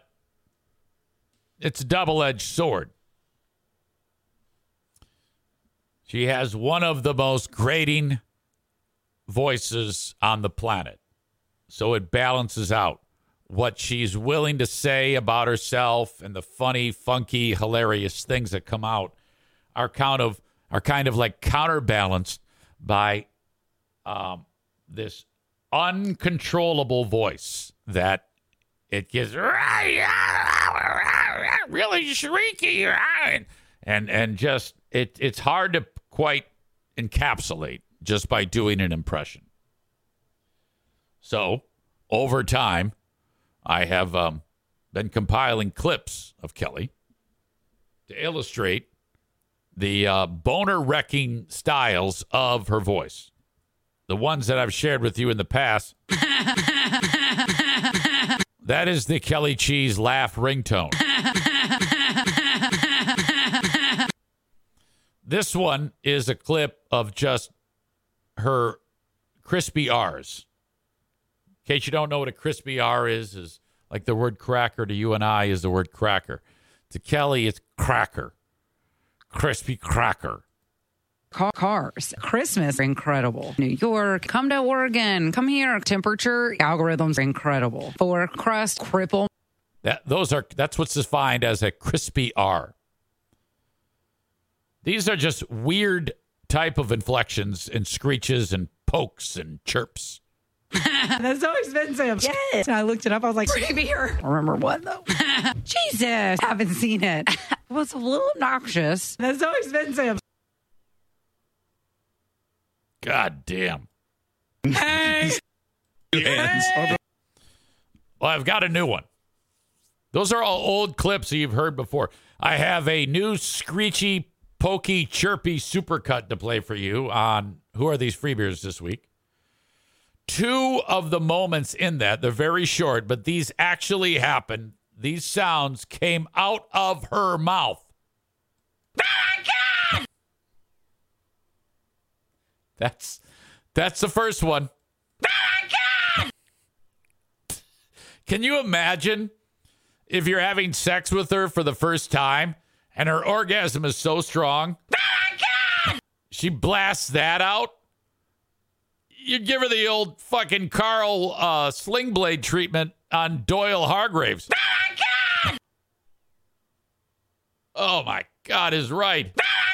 it's a double-edged sword. She has one of the most grating voices on the planet. So it balances out what she's willing to say about herself and the funny, funky, hilarious things that come out are kind of are kind of like counterbalanced by um, this uncontrollable voice that it gives really shrieky and and just it it's hard to quite encapsulate just by doing an impression. So over time, I have um, been compiling clips of Kelly to illustrate the uh, boner-wrecking styles of her voice. The ones that I've shared with you in the past. That is the Kelly Cheese laugh ringtone. This one is a clip of just her crispy R's. In case you don't know what a crispy R is, is like the word cracker to you and I is the word cracker. To Kelly, it's cracker. Crispy cracker. Cars. Christmas, incredible. New York, come to Oregon, come here. Temperature, algorithms, incredible. For crust, cripple. That, those are, that's what's defined as a crispy R. These are just weird type of inflections and screeches and pokes and chirps. That's so expensive. Yes. And I looked it up. I was like, free beer. Remember what, though? Jesus. Haven't seen it. It was a little obnoxious. That's so expensive. God damn. Hey. Hey. Well, I've got a new one. Those are all old clips that you've heard before. I have a new screechy, pokey, chirpy supercut to play for you on Who Are These Free Beers this week. Two of the moments in that, they're very short, but these actually happened. These sounds came out of her mouth. Oh my God! That's that's the first one. Oh my God! Can you imagine if you're having sex with her for the first time and her orgasm is so strong? Oh my God! She blasts that out. You'd give her the old fucking Carl uh, Slingblade treatment on Doyle Hargreaves. Oh my God! Oh my God is right. Oh my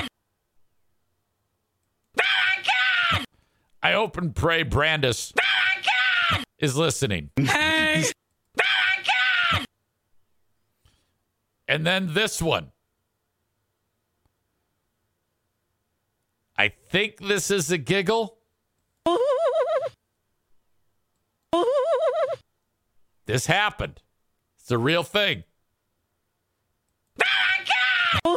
God! Oh my God! I hope and pray Brandis oh my God! Is listening. Hey! Oh my God! And then this one. I think this is a giggle. This happened. It's a real thing. Oh my God!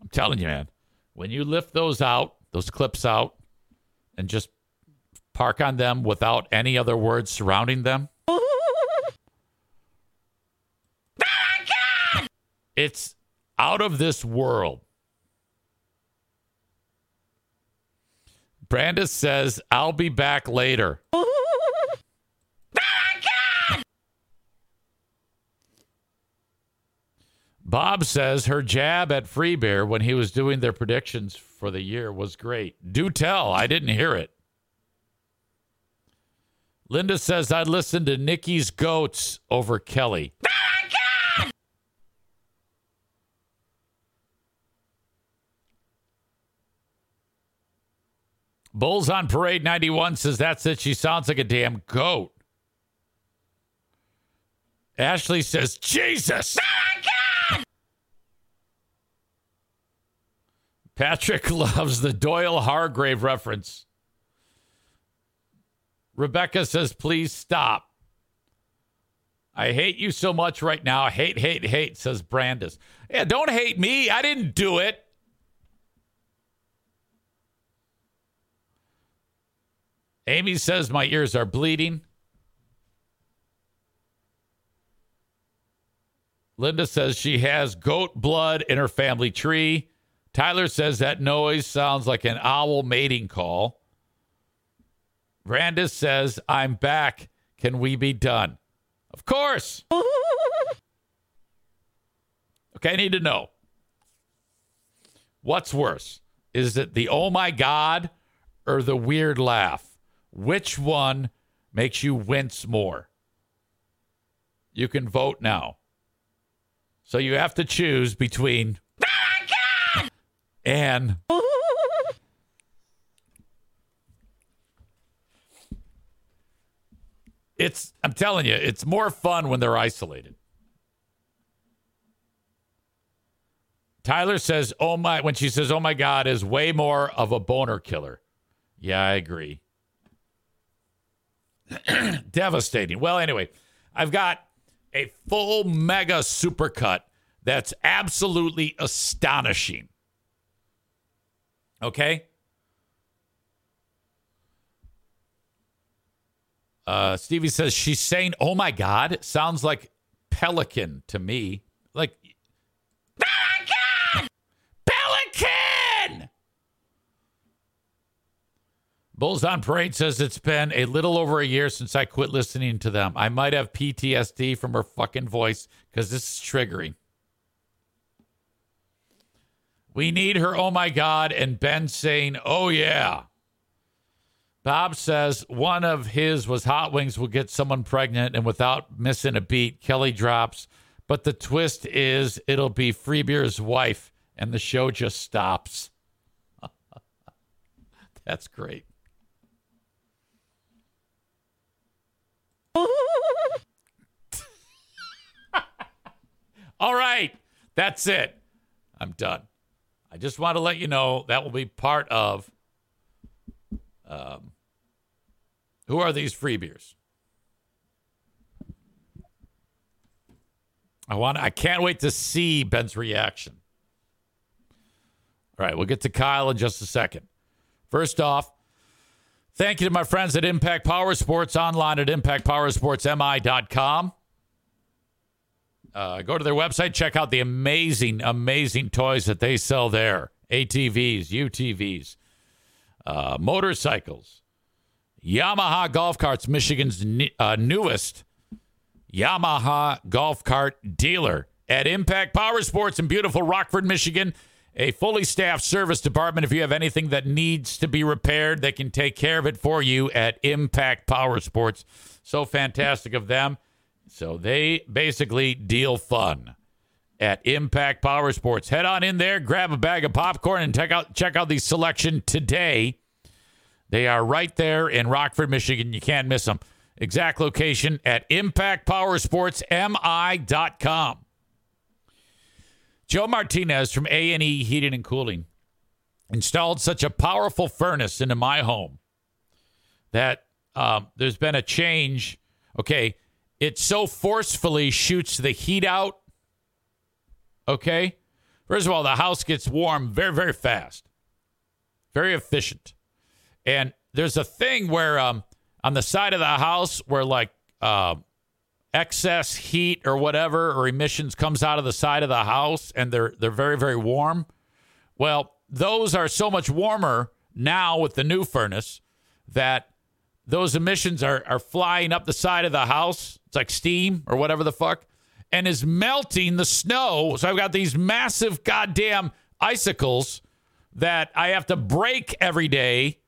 I'm telling you, man, when you lift those out, those clips out, and just park on them without any other words surrounding them, It's out of this world. Brandis says, I'll be back later. Oh, my God! Bob says her jab at Free Beer when he was doing their predictions for the year was great. Do tell. I didn't hear it. Linda says, I listened to Nikki's Goats over Kelly. Oh, my God! Bulls on Parade ninety-one says, that's it. She sounds like a damn goat. Ashley says, Jesus. Oh, my God! Patrick loves the Doyle Hargrave reference. Rebecca says, please stop. I hate you so much right now. Hate, hate, hate, says Brandis. Yeah, don't hate me. I didn't do it. Amy says, my ears are bleeding. Linda says she has goat blood in her family tree. Tyler says that noise sounds like an owl mating call. Brandis says, I'm back. Can we be done? Of course. Okay, I need to know. What's worse? Is it the oh my God or the weird laugh? Which one makes you wince more? You can vote now. So you have to choose between and it's, I'm telling you, it's more fun when they're isolated. Tyler says, oh my, when she says, oh my God, is way more of a boner killer. Yeah, I agree. Devastating. Well, anyway, I've got a full mega supercut that's absolutely astonishing. Okay? Uh, Stevie says, she's saying, oh my God, sounds like pelican to me. Like, pelican! Pelican! Bulls on Parade says it's been a little over a year since I quit listening to them. I might have P T S D from her fucking voice because this is triggering. We need her, oh my God, and Ben saying, oh yeah. Bob says one of his was hot wings will get someone pregnant and without missing a beat, Kelly drops. But the twist is it'll be Free Beer's wife and the show just stops. That's great. All right. That's it. I'm done. I just want to let you know that will be part of um, who are these Free Beers? I want I can't wait to see Ben's reaction. All right, we'll get to Kyle in just a second. First off, thank you to my friends at Impact Power Sports online at impact power sports m i dot com. Uh, go to their website, check out the amazing, amazing toys that they sell there. A T Vs, U T Vs, uh, motorcycles, Yamaha golf carts, Michigan's ne- uh, newest Yamaha golf cart dealer at Impact Power Sports in beautiful Rockford, Michigan. A fully staffed service department. If you have anything that needs to be repaired, they can take care of it for you at Impact Power Sports. So fantastic of them. So they basically deal fun at Impact Power Sports. Head on in there, grab a bag of popcorn, and check out check out the selection today. They are right there in Rockford, Michigan. You can't miss them. Exact location at impact power sports m i dot com. Joe Martinez from A and E Heating and Cooling installed such a powerful furnace into my home that um, there's been a change. Okay, it so forcefully shoots the heat out. Okay, first of all, the house gets warm very, very fast. Very efficient. And there's a thing where um, on the side of the house where like uh, excess heat or whatever or emissions comes out of the side of the house, and they're they're very, very warm. Well, those are so much warmer now with the new furnace that those emissions are, are flying up the side of the house. It's like steam or whatever the fuck, and is melting the snow. So I've got these massive goddamn icicles that I have to break every day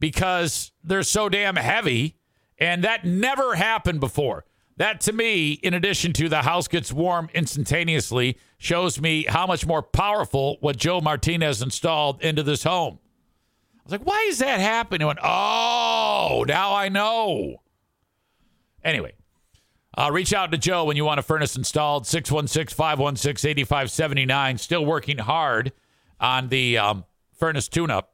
because they're so damn heavy. And that never happened before. That, to me, in addition to the house gets warm instantaneously, shows me how much more powerful what Joe Martinez installed into this home. I was like, why is that happening? He went, oh, now I know. Anyway, uh, reach out to Joe when you want a furnace installed, six one six, five one six, eight five seven nine. Still working hard on the um, furnace tune-up.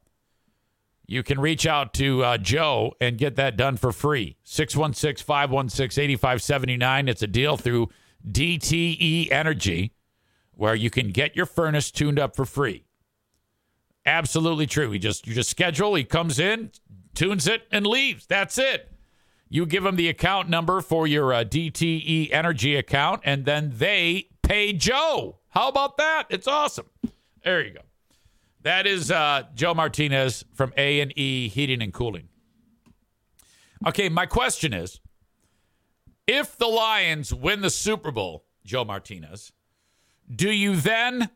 You can reach out to uh, Joe and get that done for free. six one six, five one six, eight five seven nine. It's a deal through D T E Energy where you can get your furnace tuned up for free. Absolutely true. He just, you just schedule. He comes in, tunes it, and leaves. That's it. You give him the account number for your uh, D T E Energy account, and then they pay Joe. How about that? It's awesome. There you go. That is uh, Joe Martinez from A and E Heating and Cooling. Okay, my question is, if the Lions win the Super Bowl, Joe Martinez, do you then,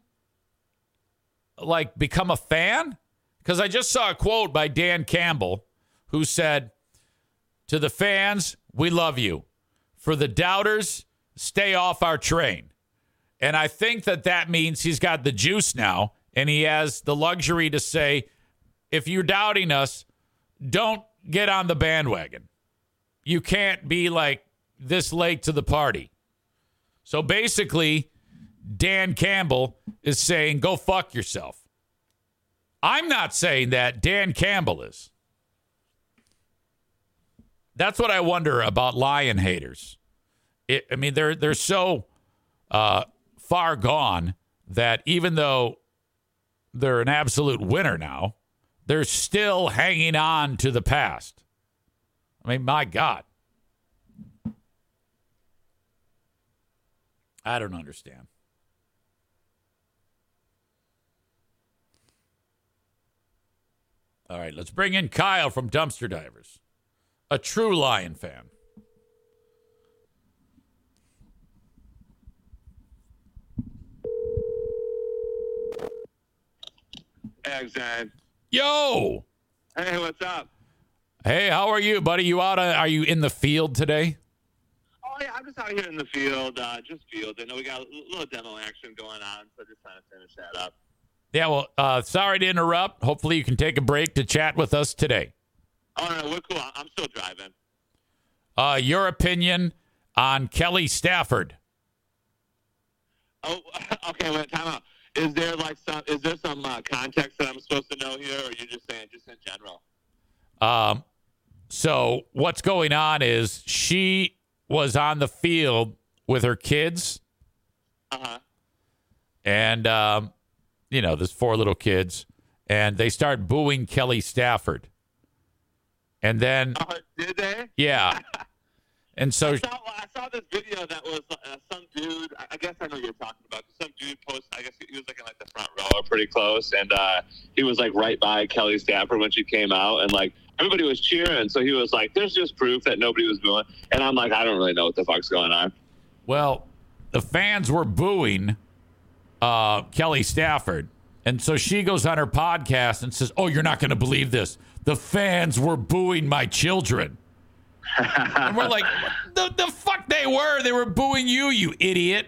like, become a fan? Because I just saw a quote by Dan Campbell who said, to the fans, we love you. For the doubters, stay off our train. And I think that that means he's got the juice now. And he has the luxury to say, if you're doubting us, don't get on the bandwagon. You can't be like this late to the party. So basically, Dan Campbell is saying, go fuck yourself. I'm not saying that. Dan Campbell is. That's what I wonder about Lion haters. It, I mean, they're, they're so uh, far gone that even though they're an absolute winner now, they're still hanging on to the past. I mean, my God. I don't understand. All right, let's bring in Kyle from Dumpster Divers, a true Lion fan. Exxon. Yo. Hey, what's up? Hey, how are you, buddy? You out? Of, are you in the field today? Oh yeah, I'm just out here in the field, uh, just field. I know we got a little demo action going on, so just trying to finish that up. Yeah, well, uh, sorry to interrupt. Hopefully, you can take a break to chat with us today. Oh no, we're cool. I'm still driving. Uh, your opinion on Kelly Stafford? Oh, okay. Wait, time out. Is there like some? Is there some uh, context that I'm supposed to know here, or are you just saying just in general? Um. So what's going on is she was on the field with her kids. Uh huh. And um, you know, there's four little kids, and they start booing Kelly Stafford. And then. Uh, did they? Yeah. And so I saw, I saw this video that was uh, some dude. I guess I know what you're talking about. Some dude posted. I guess he was like in like the front row, or pretty close, and uh, he was like right by Kelly Stafford when she came out, and like everybody was cheering. So he was like, "There's just proof that nobody was booing." And I'm like, I don't really know what the fuck's going on. Well, the fans were booing uh, Kelly Stafford, and so she goes on her podcast and says, "Oh, you're not going to believe this. The fans were booing my children." And we're like, the, the fuck they were. They were booing you, you idiot.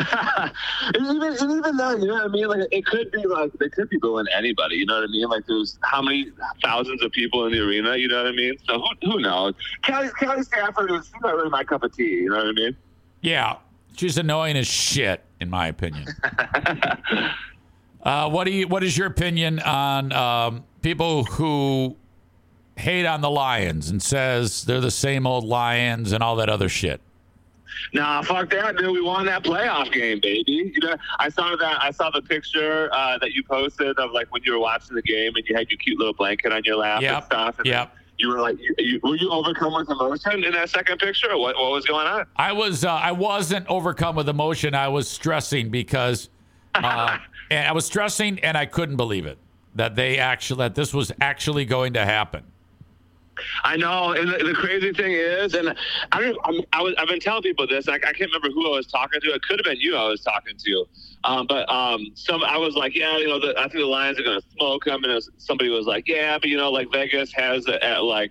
even, even that, you know what I mean? Like, it could be like, they could be booing anybody, you know what I mean? Like, there's how many thousands of people in the arena, you know what I mean? So who, who knows? Kelly, Kelly Stafford is not really my cup of tea, you know what I mean? Yeah. She's annoying as shit, in my opinion. uh, what do you? What is your opinion on um, people who hate on the Lions and says they're the same old Lions and all that other shit? Nah, fuck that, dude. We won that playoff game, baby. You know, I saw that. I saw the picture uh, that you posted of like when you were watching the game and you had your cute little blanket on your lap yep. and stuff. And yep. you were like, you, you, were you overcome with emotion in that second picture? What what was going on? I was. Uh, I wasn't overcome with emotion. I was stressing because, uh, and I was stressing, and I couldn't believe it that they actually that this was actually going to happen. I know, and the, the crazy thing is, and I don't, I'm, I was, I've been telling people this. I, I can't remember who I was talking to. It could have been you I was talking to, um, but um, some I was like, yeah, you know, the, I think the Lions are going to smoke them, and was, somebody was like, yeah, but you know, like Vegas has a, at like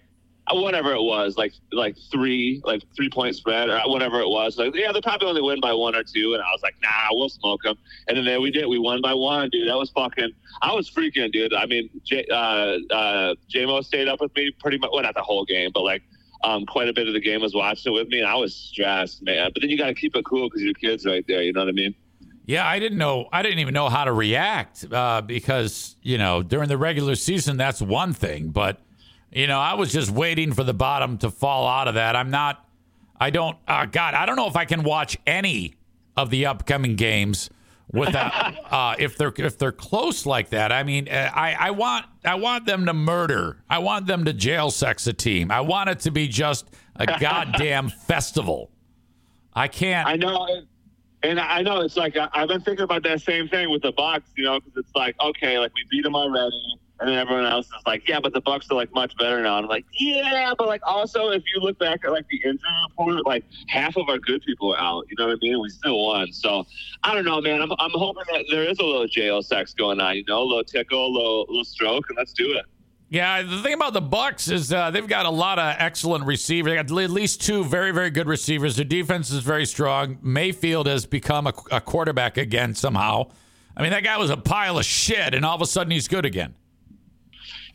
whatever it was, like like three, like three point spread or whatever it was. Like, yeah, they probably only win by one or two, and I was like, nah, we'll smoke them. And then there we did. We won by one, dude. That was fucking. I was freaking, dude. I mean, J, uh, uh, J-Mo stayed up with me pretty much. Well, not the whole game, but like um, quite a bit of the game was watching it with me, and I was stressed, man. But then you got to keep it cool because your kid's right there. You know what I mean? Yeah, I didn't know. I didn't even know how to react uh, because you know during the regular season that's one thing, but. You know, I was just waiting for the bottom to fall out of that. I'm not, I don't, uh, God, I don't know if I can watch any of the upcoming games without, uh, if they're, if they're close like that. I mean, I, I want, I want them to murder. I want them to jail sex a team. I want it to be just a goddamn festival. I can't. I know. And I know it's like, I've been thinking about that same thing with the Bucs, you know, because it's like, okay, like we beat them already. And then everyone else is like, yeah, but the Bucs are, like, much better now. And I'm like, yeah, but, like, also if you look back at, like, the injury report, like, half of our good people are out. You know what I mean? We still won. So, I don't know, man. I'm I'm hoping that there is a little jail sex going on, you know, a little tickle, a little, little stroke, and let's do it. Yeah, the thing about the Bucs is uh, they've got a lot of excellent receivers. They got at least two very, very good receivers. Their defense is very strong. Mayfield has become a, a quarterback again somehow. I mean, that guy was a pile of shit, and all of a sudden he's good again.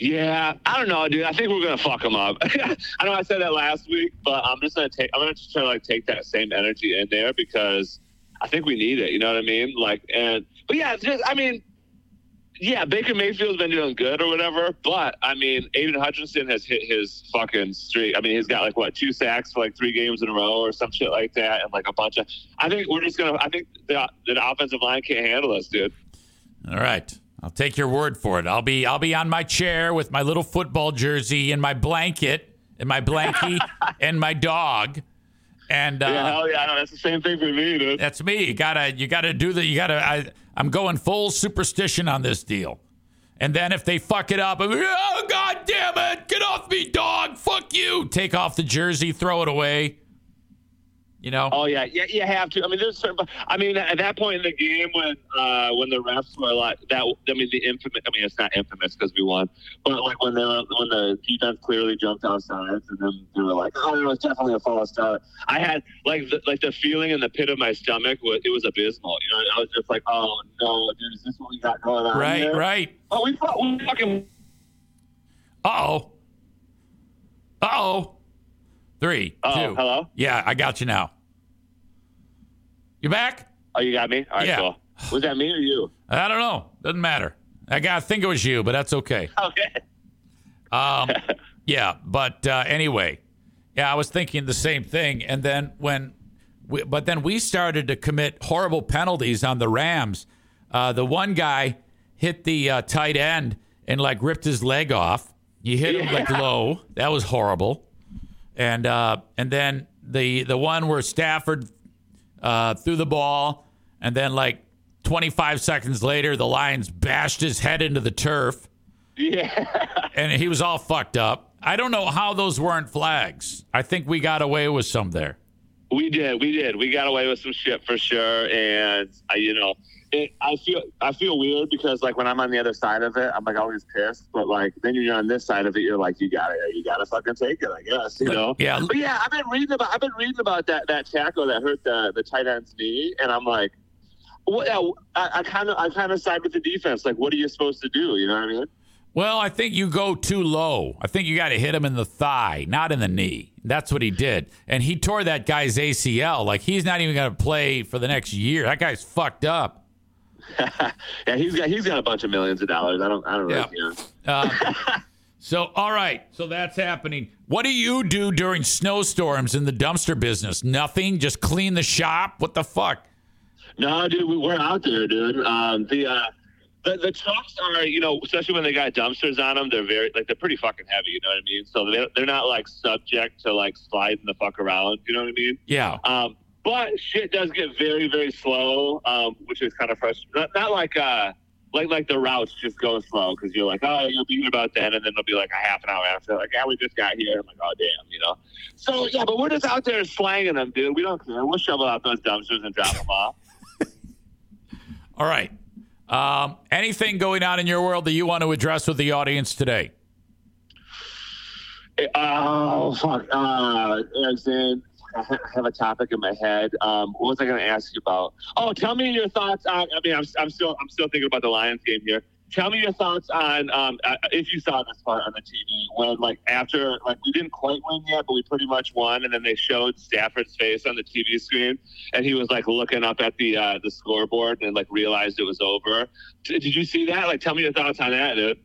Yeah, I don't know, dude. I think we're gonna fuck them up. I know I said that last week, but I'm just gonna take. I'm gonna just try to like take that same energy in there because I think we need it. You know what I mean? Like, and but yeah, just I mean, yeah, Baker Mayfield's been doing good or whatever, but I mean, Aiden Hutchinson has hit his fucking streak. I mean, he's got like what two sacks for like three games in a row or some shit like that, and like a bunch of. I think we're just gonna. I think the, the offensive line can't handle us, dude. All right. I'll take your word for it. I'll be I'll be on my chair with my little football jersey and my blanket and my blankie and my dog. And uh, yeah, hell yeah, no, that's the same thing for me, dude. That's me. You gotta you gotta do the you gotta. I, I'm going full superstition on this deal. And then if they fuck it up, I'm like, oh god damn it, get off me, dog! Fuck you! Take off the jersey, throw it away. You know? Oh yeah, yeah, you have to. I mean, there's certain. I mean, at that point in the game when uh, when the refs were like that. I mean, the infamous. I mean, it's not infamous because we won, but like when they were, when the defense clearly jumped out sides, and then they were like, oh, it was definitely a false start. I had like the, like the feeling in the pit of my stomach was it was abysmal. You know, I was just like, oh no, dude, is this what we got going on? Right, here? right. Oh, we we fucking. Uh oh. Uh oh. Three. Uh-oh, two. Hello. Yeah, I got you now. You back? Oh, you got me? All right, yeah. Cool. Was that me or you? I don't know. Doesn't matter. I got to think it was you, but that's okay. Okay. Um, yeah, but uh, anyway, yeah, I was thinking the same thing. And then when, we, but then we started to commit horrible penalties on the Rams. Uh, the one guy hit the uh, tight end and like ripped his leg off. You hit yeah. him like low. That was horrible. And uh, and then the the one where Stafford. Uh, threw the ball, and then like twenty-five seconds later, the Lions bashed his head into the turf. Yeah. And he was all fucked up. I don't know how those weren't flags. I think we got away with some there. We did. We did. We got away with some shit for sure. And, I, you know, it, I feel I feel weird because, like, when I'm on the other side of it, I'm, like, always pissed. But, like, then you're on this side of it, you're like, you got it. You got to fucking take it, I guess, you know? Yeah. But, yeah, I've been reading about I've been reading about that, that tackle that hurt the, the tight end's knee. And I'm like, well, I kind of I kind of side with the defense. Like, what are you supposed to do? You know what I mean? Well, I think you go too low. I think you got to hit him in the thigh, not in the knee. That's what he did. And he tore that guy's A C L. Like, he's not even going to play for the next year. That guy's fucked up. yeah, he's got he's got a bunch of millions of dollars. I don't I don't really yeah. care. uh, so, all right. So that's happening. What do you do during snowstorms in the dumpster business? Nothing? Just clean the shop? What the fuck? No, dude, we, we're out there, dude. Um, the... Uh, The, the trucks are, you know, especially when they got dumpsters on them, they're very, like, they're pretty fucking heavy, you know what I mean? So they, they're not, like, subject to, like, sliding the fuck around, you know what I mean? Yeah. Um, but shit does get very, very slow, um, which is kind of frustrating. Not, not like, uh, like, like the routes just go slow because you're like, oh, you'll be here about then, and then it'll be, like, a half an hour after. Like, yeah, we just got here. I'm like, oh, damn, you know? So, yeah, but we're just out there slanging them, dude. We don't care. We'll shovel out those dumpsters and drop them off. All right. Um, anything going on in your world that you want to address with the audience today? Oh, fuck. Uh, in, I have a topic in my head. Um, what was I going to ask you about? Oh, tell me your thoughts on, I mean, I'm, I'm still, I'm still thinking about the Lions game here. Tell me your thoughts on, um, if you saw this part on the T V when, like, after, like, we didn't quite win yet, but we pretty much won. And then they showed Stafford's face on the T V screen, and he was, like, looking up at the uh, the scoreboard and, like, realized it was over. D- did you see that? Like, tell me your thoughts on that, dude.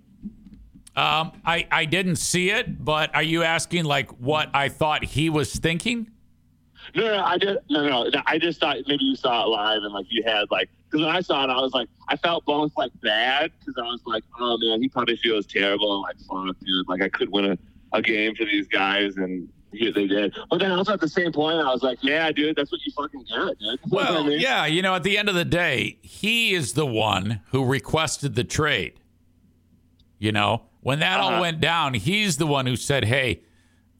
Um, I I didn't see it, but are you asking, like, what I thought he was thinking? No, no, I did. No, no, no, I just thought maybe you saw it live and, like, you had, like, because when I saw it, I was like, I felt both, like, bad because I was like, oh man, he probably feels terrible and, like, fuck, dude, like, I could win a, a game for these guys, and yeah, they did. But then also at the same point, I was like, yeah, dude, that's what you fucking get, dude. Well, you know I mean? Yeah, you know, at the end of the day, he is the one who requested the trade. You know, when that uh-huh. all went down, he's the one who said, hey,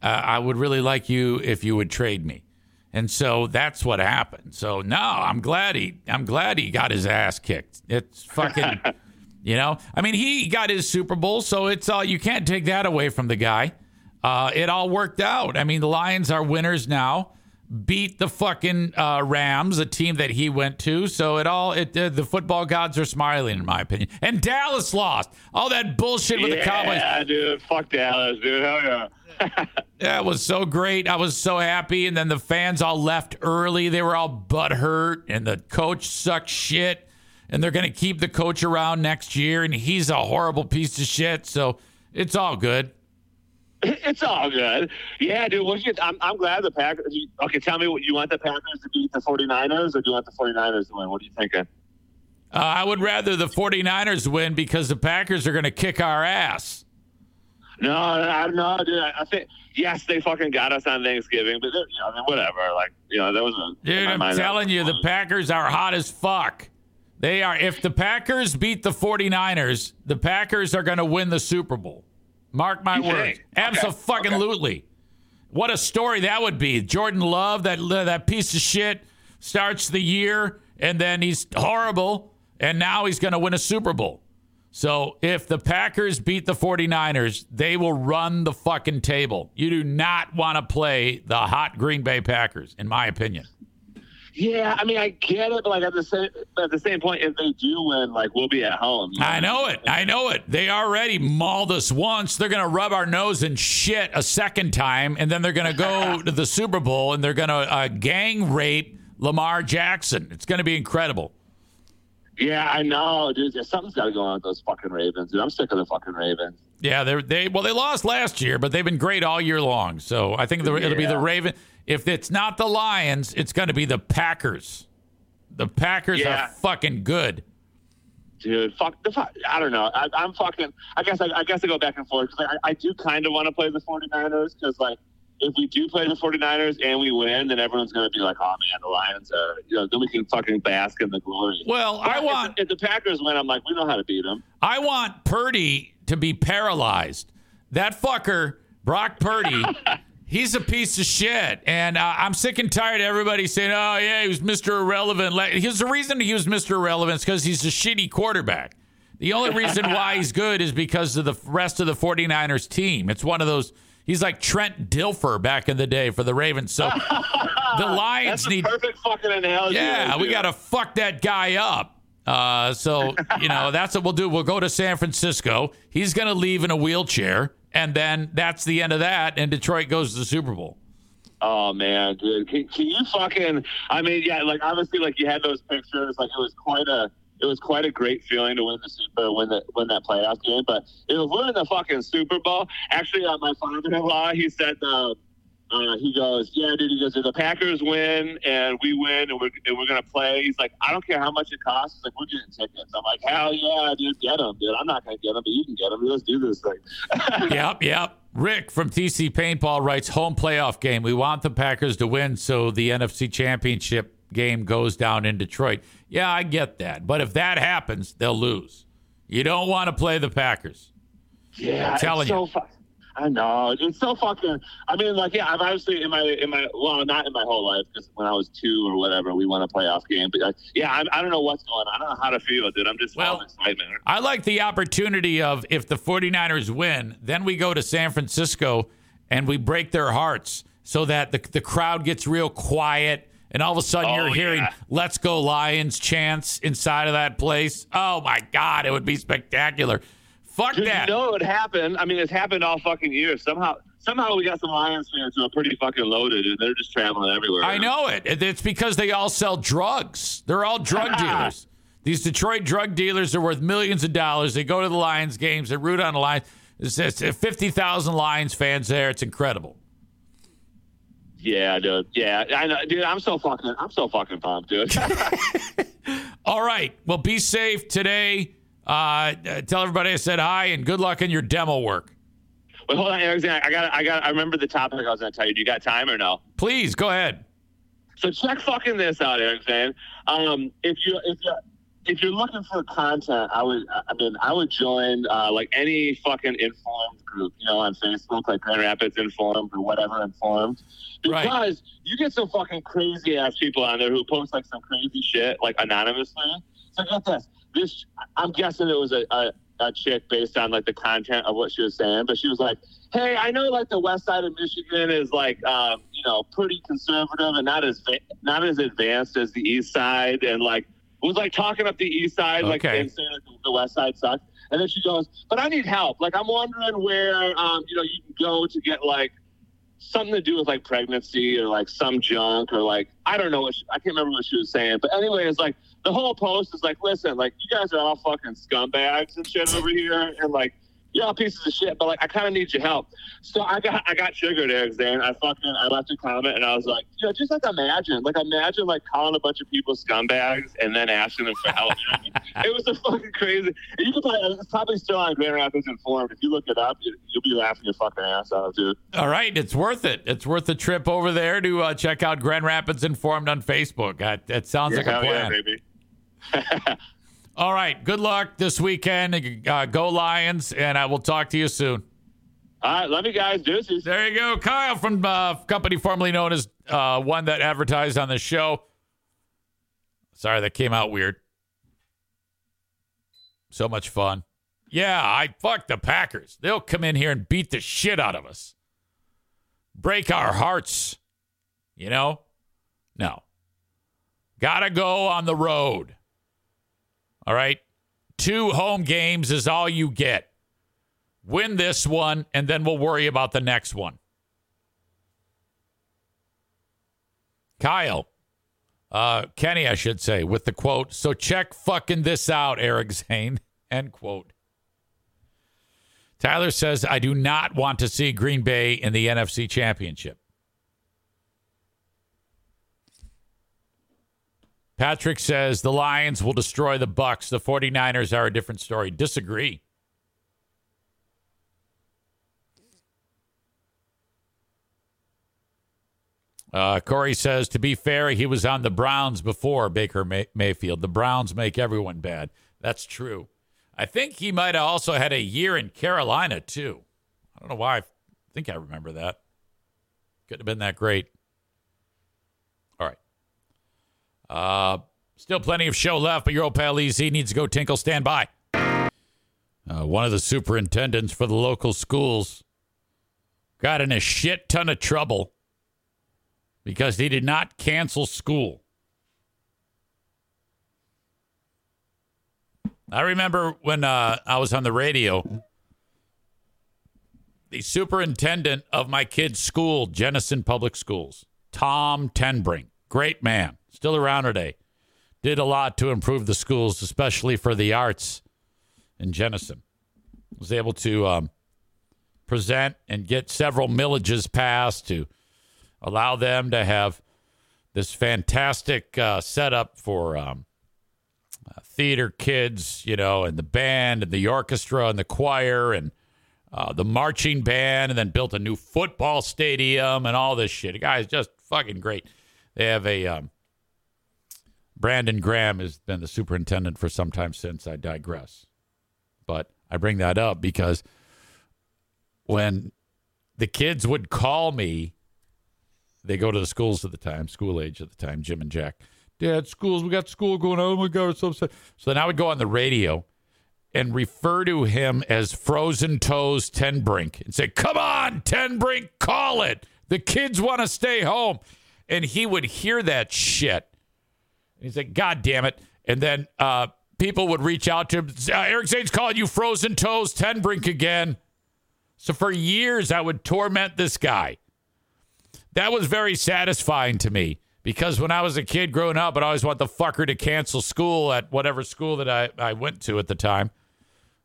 uh, I would really like you if you would trade me. And so that's what happened. So no, I'm glad he, I'm glad he got his ass kicked. It's fucking, you know, I mean, he got his Super Bowl, so it's all, uh, you can't take that away from the guy. Uh, it all worked out. I mean, the Lions are winners now. Beat the fucking uh, Rams, a team that he went to. So it all, it uh, the football gods are smiling, in my opinion. And Dallas lost. All that bullshit with yeah, the Cowboys. Yeah, dude, fuck Dallas, dude. Hell yeah. That was so great. I was so happy. And then the fans all left early. They were all butthurt. And the coach sucked shit. And they're going to keep the coach around next year. And he's a horrible piece of shit. So it's all good. It's all good. Yeah, dude. What you, I'm, I'm glad the Packers. Okay, tell me, what you want the Packers to beat the 49ers, or do you want the 49ers to win? What are you thinking? Uh, I would rather the 49ers win because the Packers are going to kick our ass. No, I don't know, dude. I think yes, they fucking got us on Thanksgiving, but you know, whatever. Like, you know, there was a. Dude, I'm telling you, the Packers are hot as fuck. They are. If the Packers beat the 49ers, the Packers are going to win the Super Bowl. Mark my words. Abso-fucking-lutely. Okay. What a story that would be. Jordan Love, that that piece of shit, starts the year, and then he's horrible, and now he's going to win a Super Bowl. So if the Packers beat the 49ers, they will run the fucking table. You do not want to play the hot Green Bay Packers, in my opinion. Yeah, I mean, I get it, but like at the same at the same point, if they do win, like we'll be at home. You know? I know it. I know it. They already mauled us once. They're gonna rub our nose in shit a second time, and then they're gonna go to the Super Bowl and they're gonna uh, gang rape Lamar Jackson. It's gonna be incredible. Yeah, I know, dude. Something's gotta go on with those fucking Ravens, dude. I'm sick of the fucking Ravens. Yeah, they they well they lost last year, but they've been great all year long. So I think the, yeah. it'll be the Ravens. If it's not the Lions, it's going to be the Packers. The Packers yeah. are fucking good, dude. Fuck the fuck. I don't know. I, I'm fucking. I guess. I, I guess I go back and forth because I, I do kind of want to play the 49ers because, like, if we do play the 49ers and we win, then everyone's going to be like, "Oh man, the Lions are." You know, then we can fucking bask in the glory. Well, but I want if, if the Packers win, I'm like, we know how to beat them. I want Purdy to be paralyzed. That fucker, Brock Purdy. He's a piece of shit, and uh, I'm sick and tired of everybody saying, oh, yeah, he was Mister Irrelevant. Like, here's the reason he was Mister Irrelevant is because he's a shitty quarterback. The only reason why he's good is because of the rest of the 49ers team. It's one of those – he's like Trent Dilfer back in the day for the Ravens. So the Lions need – that's a perfect fucking analogy. Yeah, we got to fuck that guy up. Uh, so, you know, that's what we'll do. We'll go to San Francisco. He's going to leave in a wheelchair. And then that's the end of that, and Detroit goes to the Super Bowl. Oh, man, dude. Can, can you fucking – I mean, yeah, like, obviously, like, you had those pictures. Like, it was quite a it was quite a great feeling to win the Super win the win that playoff game. But it was winning the fucking Super Bowl. Actually, uh, my father-in-law, he said uh, – Uh, he goes, yeah, dude. He goes, if the Packers win and we win and we're, and we're going to play, he's like, I don't care how much it costs. He's like, we're getting tickets. I'm like, hell yeah, dude, get them, dude. I'm not going to get them, but you can get them. Let's do this thing. Yep, yep. Rick from T C Paintball writes, home playoff game. We want the Packers to win so the N F C Championship game goes down in Detroit. Yeah, I get that. But if that happens, they'll lose. You don't want to play the Packers. Yeah, I'm telling it's so you. Fu- I know. It's so fucking... I mean, like, yeah, I've obviously in my... in my well, not in my whole life, because when I was two or whatever, we won a playoff game. But, like, yeah, I, I don't know what's going on. I don't know how to feel, dude. I'm just well, full of excitement. I like the opportunity of if the 49ers win, then we go to San Francisco and we break their hearts so that the, the crowd gets real quiet and all of a sudden oh, you're hearing yeah. Let's Go Lions chants inside of that place. Oh, my God. It would be spectacular. Fuck Did that. You know it happened. I mean, it's happened all fucking year. Somehow somehow we got some Lions fans who are pretty fucking loaded, and they're just traveling everywhere. I know it. It's because they all sell drugs. They're all drug dealers. These Detroit drug dealers are worth millions of dollars. They go to the Lions games. They root on the Lions. There's fifty thousand Lions fans there. It's incredible. Yeah, dude. Yeah, I know, dude. I'm so fucking. I'm so fucking pumped, dude. All right. Well, be safe today. Uh, tell everybody I said hi, and good luck in your demo work. Wait, hold on, Alexander. I got, I got. I remember the topic I was going to tell you. Do you got time or no? Please go ahead. So check fucking this out, Alexander. Um, if you if you if you're looking for content, I would. I mean, I would join uh, like any fucking informed group, you know, on Facebook, like Grand Rapids Informed or whatever Informed, because right. you get some fucking crazy ass people on there who post like some crazy shit, like anonymously. So get this. This, I'm guessing it was a, a, a chick based on, like, the content of what she was saying. But she was like, hey, I know, like, the west side of Michigan is, like, um, you know, pretty conservative and not as va- not as advanced as the east side. And, like, it was, like, talking up the east side, okay. like, and saying like, the west side sucks. And then she goes, but I need help. Like, I'm wondering where, um, you know, you can go to get, like, something to do with, like, pregnancy or, like, some junk or, like, I don't know. What she, I can't remember what she was saying. But anyway, it's, like, the whole post is like, listen, like, you guys are all fucking scumbags and shit over here. And, like, you're all pieces of shit. But, like, I kind of need your help. So I got I got triggered, Alexander. I fucking, I left a comment. And I was like, you know, just, like, imagine. Like, imagine, like, calling a bunch of people scumbags and then asking them for help. You know? It was a fucking crazy. And you can probably, it's probably still on Grand Rapids Informed. If you look it up, you, you'll be laughing your fucking ass off, dude. All right. It's worth it. It's worth the trip over there to uh, check out Grand Rapids Informed on Facebook. I, that sounds yeah, like a plan. Yeah, baby. All right, good luck this weekend. Uh, go Lions, and I will talk to you soon. All right, love you guys. Deuces. There you go. Kyle from uh, company formerly known as uh, one that advertised on the show. Sorry, that came out weird. So much fun. Yeah, I fuck the Packers. They'll come in here and beat the shit out of us. Break our hearts. You know? No. Gotta go on the road. All right? Two home games is all you get. Win this one, and then we'll worry about the next one. Kyle. Uh, Kenny, I should say, with the quote, so check fucking this out, Eric Zane. End quote. Tyler says, I do not want to see Green Bay in the N F C Championship. Patrick says, the Lions will destroy the Bucs. The 49ers are a different story. Disagree. Uh, Corey says, to be fair, he was on the Browns before Baker May- Mayfield. The Browns make everyone bad. That's true. I think he might have also had a year in Carolina, too. I don't know why. I think I remember that. Couldn't have been that great. Uh, still plenty of show left, but your old pal E Z needs to go tinkle. Stand by. Uh, one of the superintendents for the local schools got in a shit ton of trouble because he did not cancel school. I remember when uh, I was on the radio, the superintendent of my kid's school, Jenison Public Schools, Tom Tenbrink, great man. Still around today. Did a lot to improve the schools, especially for the arts in Jenison. Was able to um, present and get several millages passed to Allow them to have this fantastic uh, setup for um, uh, theater kids, you know, and the band and the orchestra and the choir and uh, the marching band, and then built a new football stadium and all this shit. The guy's just fucking great. They have a um, Brandon Graham has been the superintendent for some time since. I digress. But I bring that up because when the kids would call me, they go to the schools at the time, school age at the time, Jim and Jack. Dad, schools, we got school going on. Oh, my God, we're so upset. So then I would go on the radio and refer to him as Frozen Toes Ten Brink and say, come on, Ten Brink, call it. The kids want to stay home. And he would hear that shit. And he's like, God damn it. And then uh, people would reach out to him. Uh, Eric Zane's calling you Frozen Toes Ten Brink again. So for years, I would torment this guy. That was very satisfying to me because when I was a kid growing up, I'd always want the fucker to cancel school at whatever school that I, I went to at the time,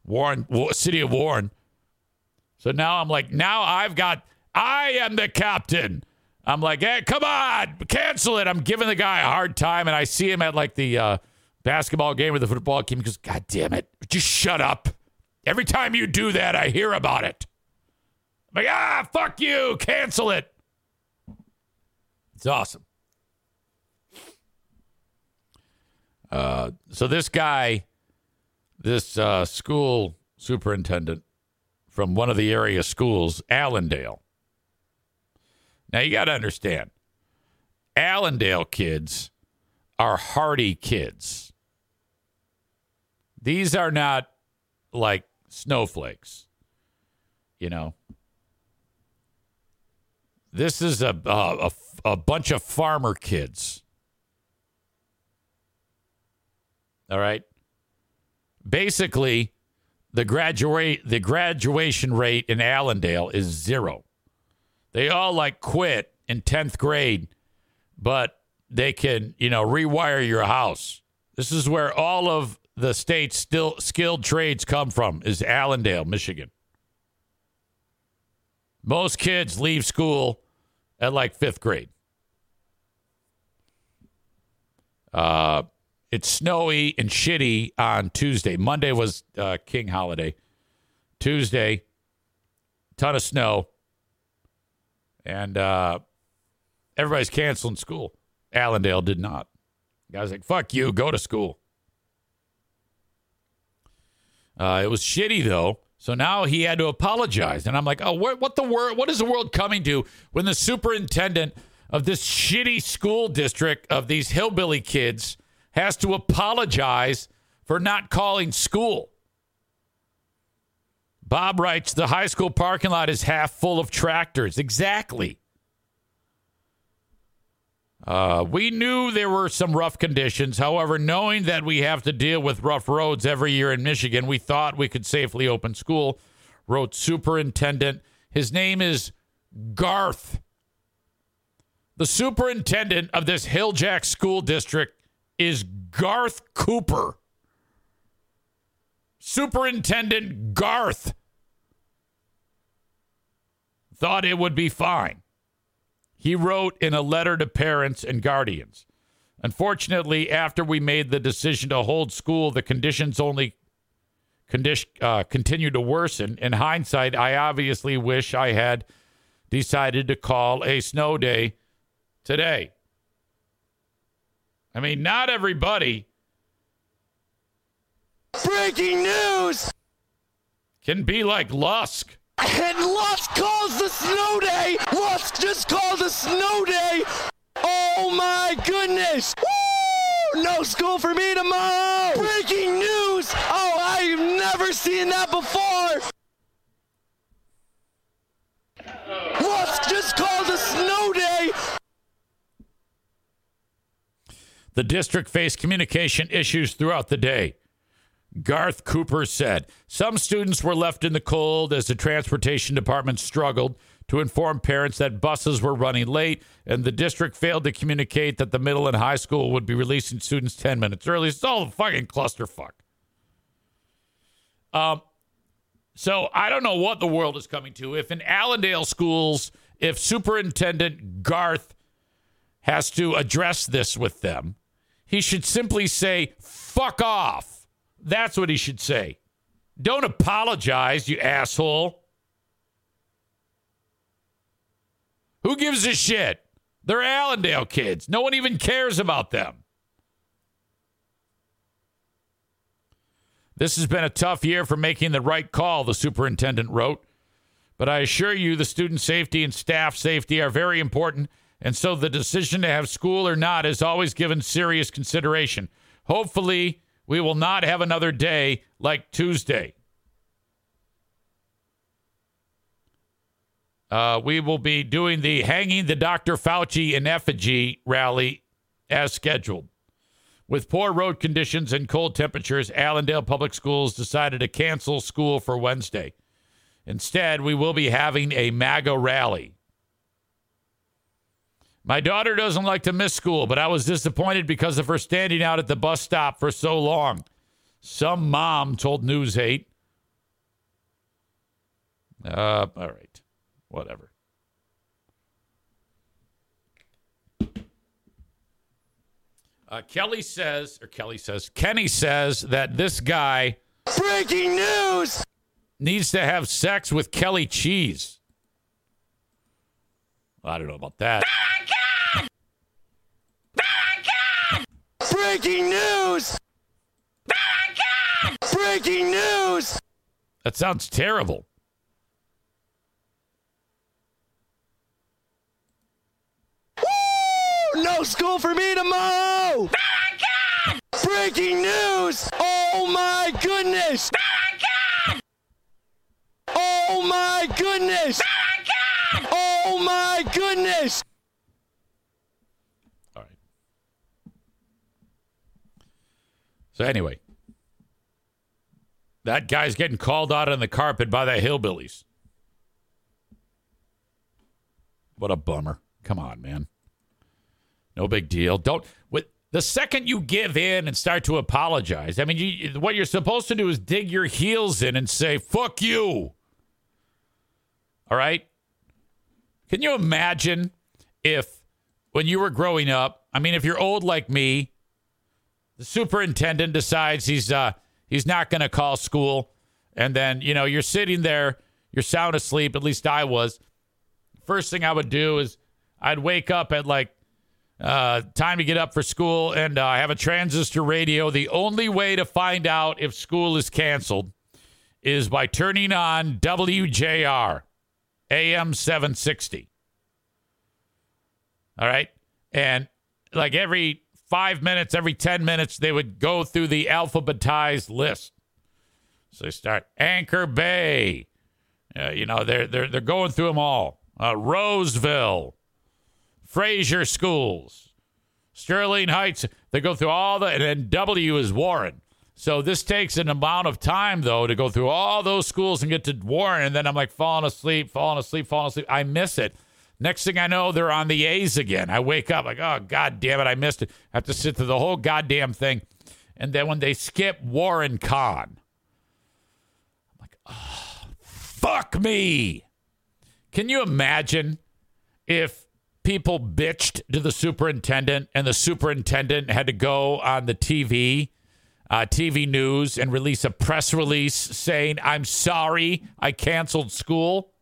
Warren, City of Warren. So now I'm like, now I've got, I am the captain. I'm like, hey, come on, cancel it. I'm giving the guy a hard time, and I see him at like the uh, basketball game or the football game. He goes, God damn it, just shut up. Every time you do that, I hear about it. I'm like, ah, fuck you, cancel it. It's awesome. Uh, so this guy, this uh, school superintendent from one of the area schools, Allendale. Now, you got to understand, Allendale kids are hardy kids. These are not like snowflakes, you know. This is a, a, a bunch of farmer kids. All right? Basically, the graduate the graduation rate in Allendale is zero. They all like quit in tenth grade, but they can, you know, rewire your house. This is where all of the state's still skilled trades come from, is Allendale, Michigan. Most kids leave school at like fifth grade. Uh, it's snowy and shitty on Tuesday. Monday was uh, King holiday. Tuesday, ton of snow. And uh, everybody's canceling school. Allendale did not. The guy's like, fuck you, go to school. Uh, it was shitty, though. So now he had to apologize. And I'm like, oh, wh- what the wor- What is the world coming to when the superintendent of this shitty school district of these hillbilly kids has to apologize for not calling school? Bob writes, the high school parking lot is half full of tractors. Exactly. Uh, we knew there were some rough conditions. However, knowing that we have to deal with rough roads every year in Michigan, we thought we could safely open school, wrote superintendent. His name is Garth. The superintendent of this Hilljack school district is Garth Cooper. Superintendent Garth thought it would be fine. He wrote in a letter to parents and guardians. Unfortunately, after we made the decision to hold school, the conditions only condition, uh, continued to worsen. In hindsight, I obviously wish I had decided to call a snow day today. I mean, not everybody... Breaking news! Can be like Lusk. And Lusk calls the snow day! Lusk just called the snow day! Oh my goodness! Woo! No school for me tomorrow! Breaking news! Oh, I've never seen that before! Lusk just called the snow day! The district faced communication issues throughout the day. Garth Cooper said, some students were left in the cold as the transportation department struggled to inform parents that buses were running late, and the district failed to communicate that the middle and high school would be releasing students ten minutes early. It's all a fucking clusterfuck. Um, so I don't know what the world is coming to. If in Allendale schools if Superintendent Garth has to address this with them, he should simply say, fuck off. That's what he should say. Don't apologize, you asshole. Who gives a shit? They're Allendale kids. No one even cares about them. This has been a tough year for making the right call, the superintendent wrote. But I assure you the student safety and staff safety are very important, and so the decision to have school or not is always given serious consideration. Hopefully, we will not have another day like Tuesday. Uh, we will be doing the Hanging the Doctor Fauci in Effigy rally as scheduled. With poor road conditions and cold temperatures, Allendale Public Schools decided to cancel school for Wednesday. Instead, we will be having a MAGA rally. My daughter doesn't like to miss school, but I was disappointed because of her standing out at the bus stop for so long. Some mom told News eight. Uh, all right. Whatever. Uh, Kelly says, or Kelly says, Kenny says that this guy, breaking news, needs to have sex with Kelly Cheese. I don't know about that. Oh my God! Oh my God! Breaking news! Oh my God! Breaking news! That sounds terrible. No school for me tomorrow! Oh my God! Breaking news! Oh my goodness! Oh my God! Oh my goodness! Oh my God! Oh my goodness! All right. So anyway, that guy's getting called out on the carpet by the hillbillies. What a bummer. Come on, man. No big deal. Don't. With, the second you give in and start to apologize, I mean, you, what you're supposed to do is dig your heels in and say, fuck you. All right? Can you imagine if, when you were growing up, I mean, if you're old like me, the superintendent decides he's uh, he's not going to call school, and then, you know, you're sitting there, you're sound asleep, at least I was. First thing I would do is I'd wake up at like, Uh, time to get up for school, and I uh, have a transistor radio. The only way to find out if school is canceled is by turning on W J R, A M seven sixty. All right? And like every five minutes, every ten minutes, they would go through the alphabetized list. So they start Anchor Bay. Uh, you know, they're, they're, they're going through them all. Uh, Roseville. Fraser Schools, Sterling Heights, they go through all the, and then W is Warren. So this takes an amount of time, though, to go through all those schools and get to Warren. And then I'm like falling asleep, falling asleep, falling asleep. I miss it. Next thing I know, they're on the A's again. I wake up like, oh, God damn it, I missed it. I have to sit through the whole goddamn thing. And then when they skip Warren Con, I'm like, oh, fuck me. Can you imagine if people bitched to the superintendent, and the superintendent had to go on the T V, uh, T V news, and release a press release saying, I'm sorry, I canceled school?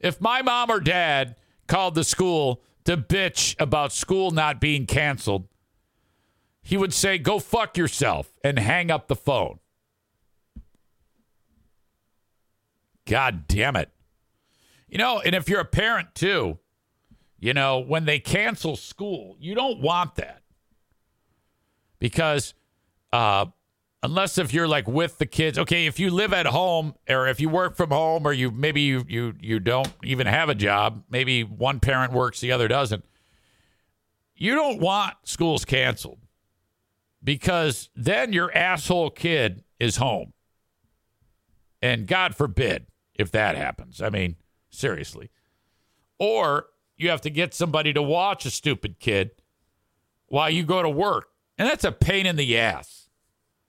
If my mom or dad called the school to bitch about school not being canceled, he would say, go fuck yourself, and hang up the phone. God damn it. You know, and if you're a parent, too, you know, when they cancel school, you don't want that. Because uh, unless if you're like with the kids, okay, if you live at home or if you work from home or you maybe you you you don't even have a job, maybe one parent works, the other doesn't. You don't want schools canceled because then your asshole kid is home. And God forbid if that happens. I mean, seriously. Or you have to get somebody to watch a stupid kid while you go to work. And that's a pain in the ass.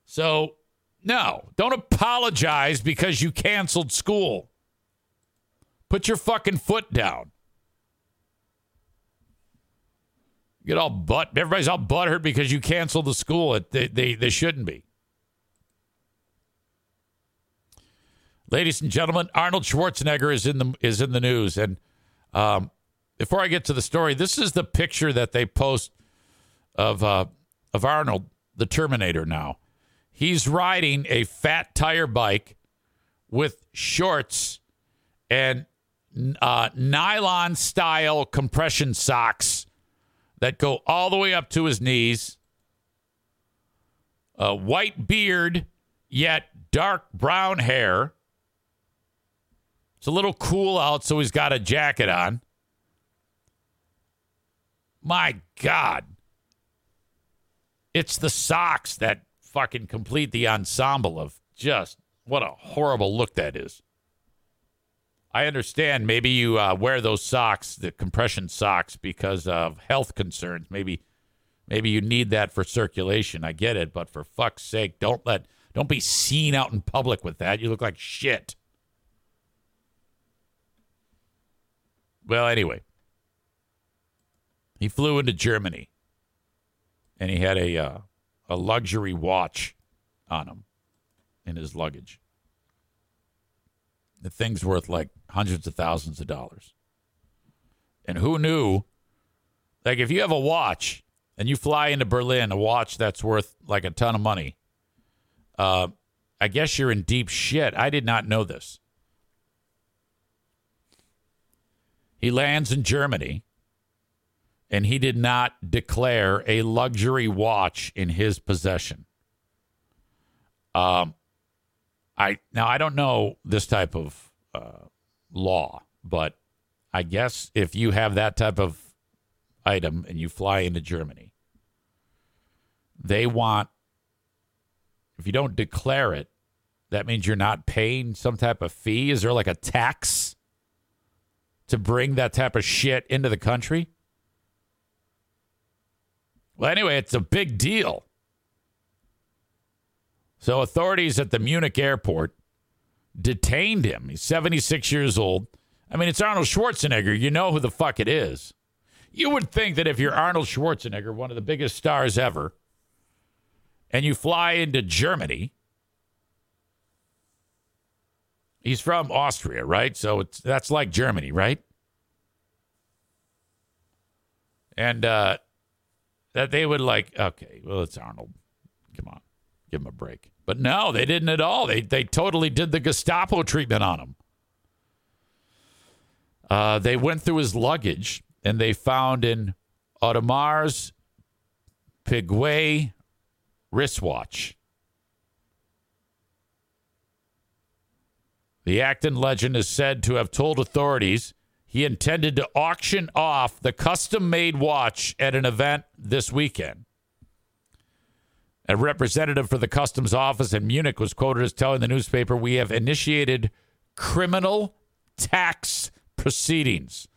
So, no, don't apologize because you canceled school. Put your fucking foot down. Get all butt. Everybody's all butthurt because you canceled the school. It, they, they, they shouldn't be. Ladies and gentlemen, Arnold Schwarzenegger is in the is in the news. And um, before I get to the story, this is the picture that they post of uh, of Arnold, the Terminator. Now he's riding a fat tire bike with shorts and uh, nylon style compression socks that go all the way up to his knees, a white beard, yet dark brown hair. It's a little cool out, so he's got a jacket on. My God. It's the socks that fucking complete the ensemble of just what a horrible look that is. I understand maybe you uh, wear those socks, the compression socks, because of health concerns. Maybe maybe you need that for circulation. I get it, but for fuck's sake, don't let don't be seen out in public with that. You look like shit. Well, anyway, he flew into Germany, and he had a uh, a luxury watch on him in his luggage. The thing's worth like hundreds of thousands of dollars. And who knew, like if you have a watch and you fly into Berlin, a watch that's worth like a ton of money, uh, I guess you're in deep shit. I did not know this. He lands in Germany and he did not declare a luxury watch in his possession. Um, I now I don't know this type of uh, law, but I guess if you have that type of item and you fly into Germany, they want, if you don't declare it, that means you're not paying some type of fee. Is there like a tax to bring that type of shit into the country? Well, anyway, it's a big deal. So authorities at the Munich airport detained him. He's seventy-six years old. I mean, it's Arnold Schwarzenegger. You know who the fuck it is. You would think that if you're Arnold Schwarzenegger, one of the biggest stars ever, and you fly into Germany, he's from Austria, right? So it's that's like Germany, right? And uh, that they would like, okay, well, it's Arnold. Come on. Give him a break. But no, they didn't at all. They they totally did the Gestapo treatment on him. Uh, they went through his luggage and they found an Audemars Piguet wristwatch. The Acton legend is said to have told authorities he intended to auction off the custom-made watch at an event this weekend. A representative for the customs office in Munich was quoted as telling the newspaper, "We have initiated criminal tax proceedings.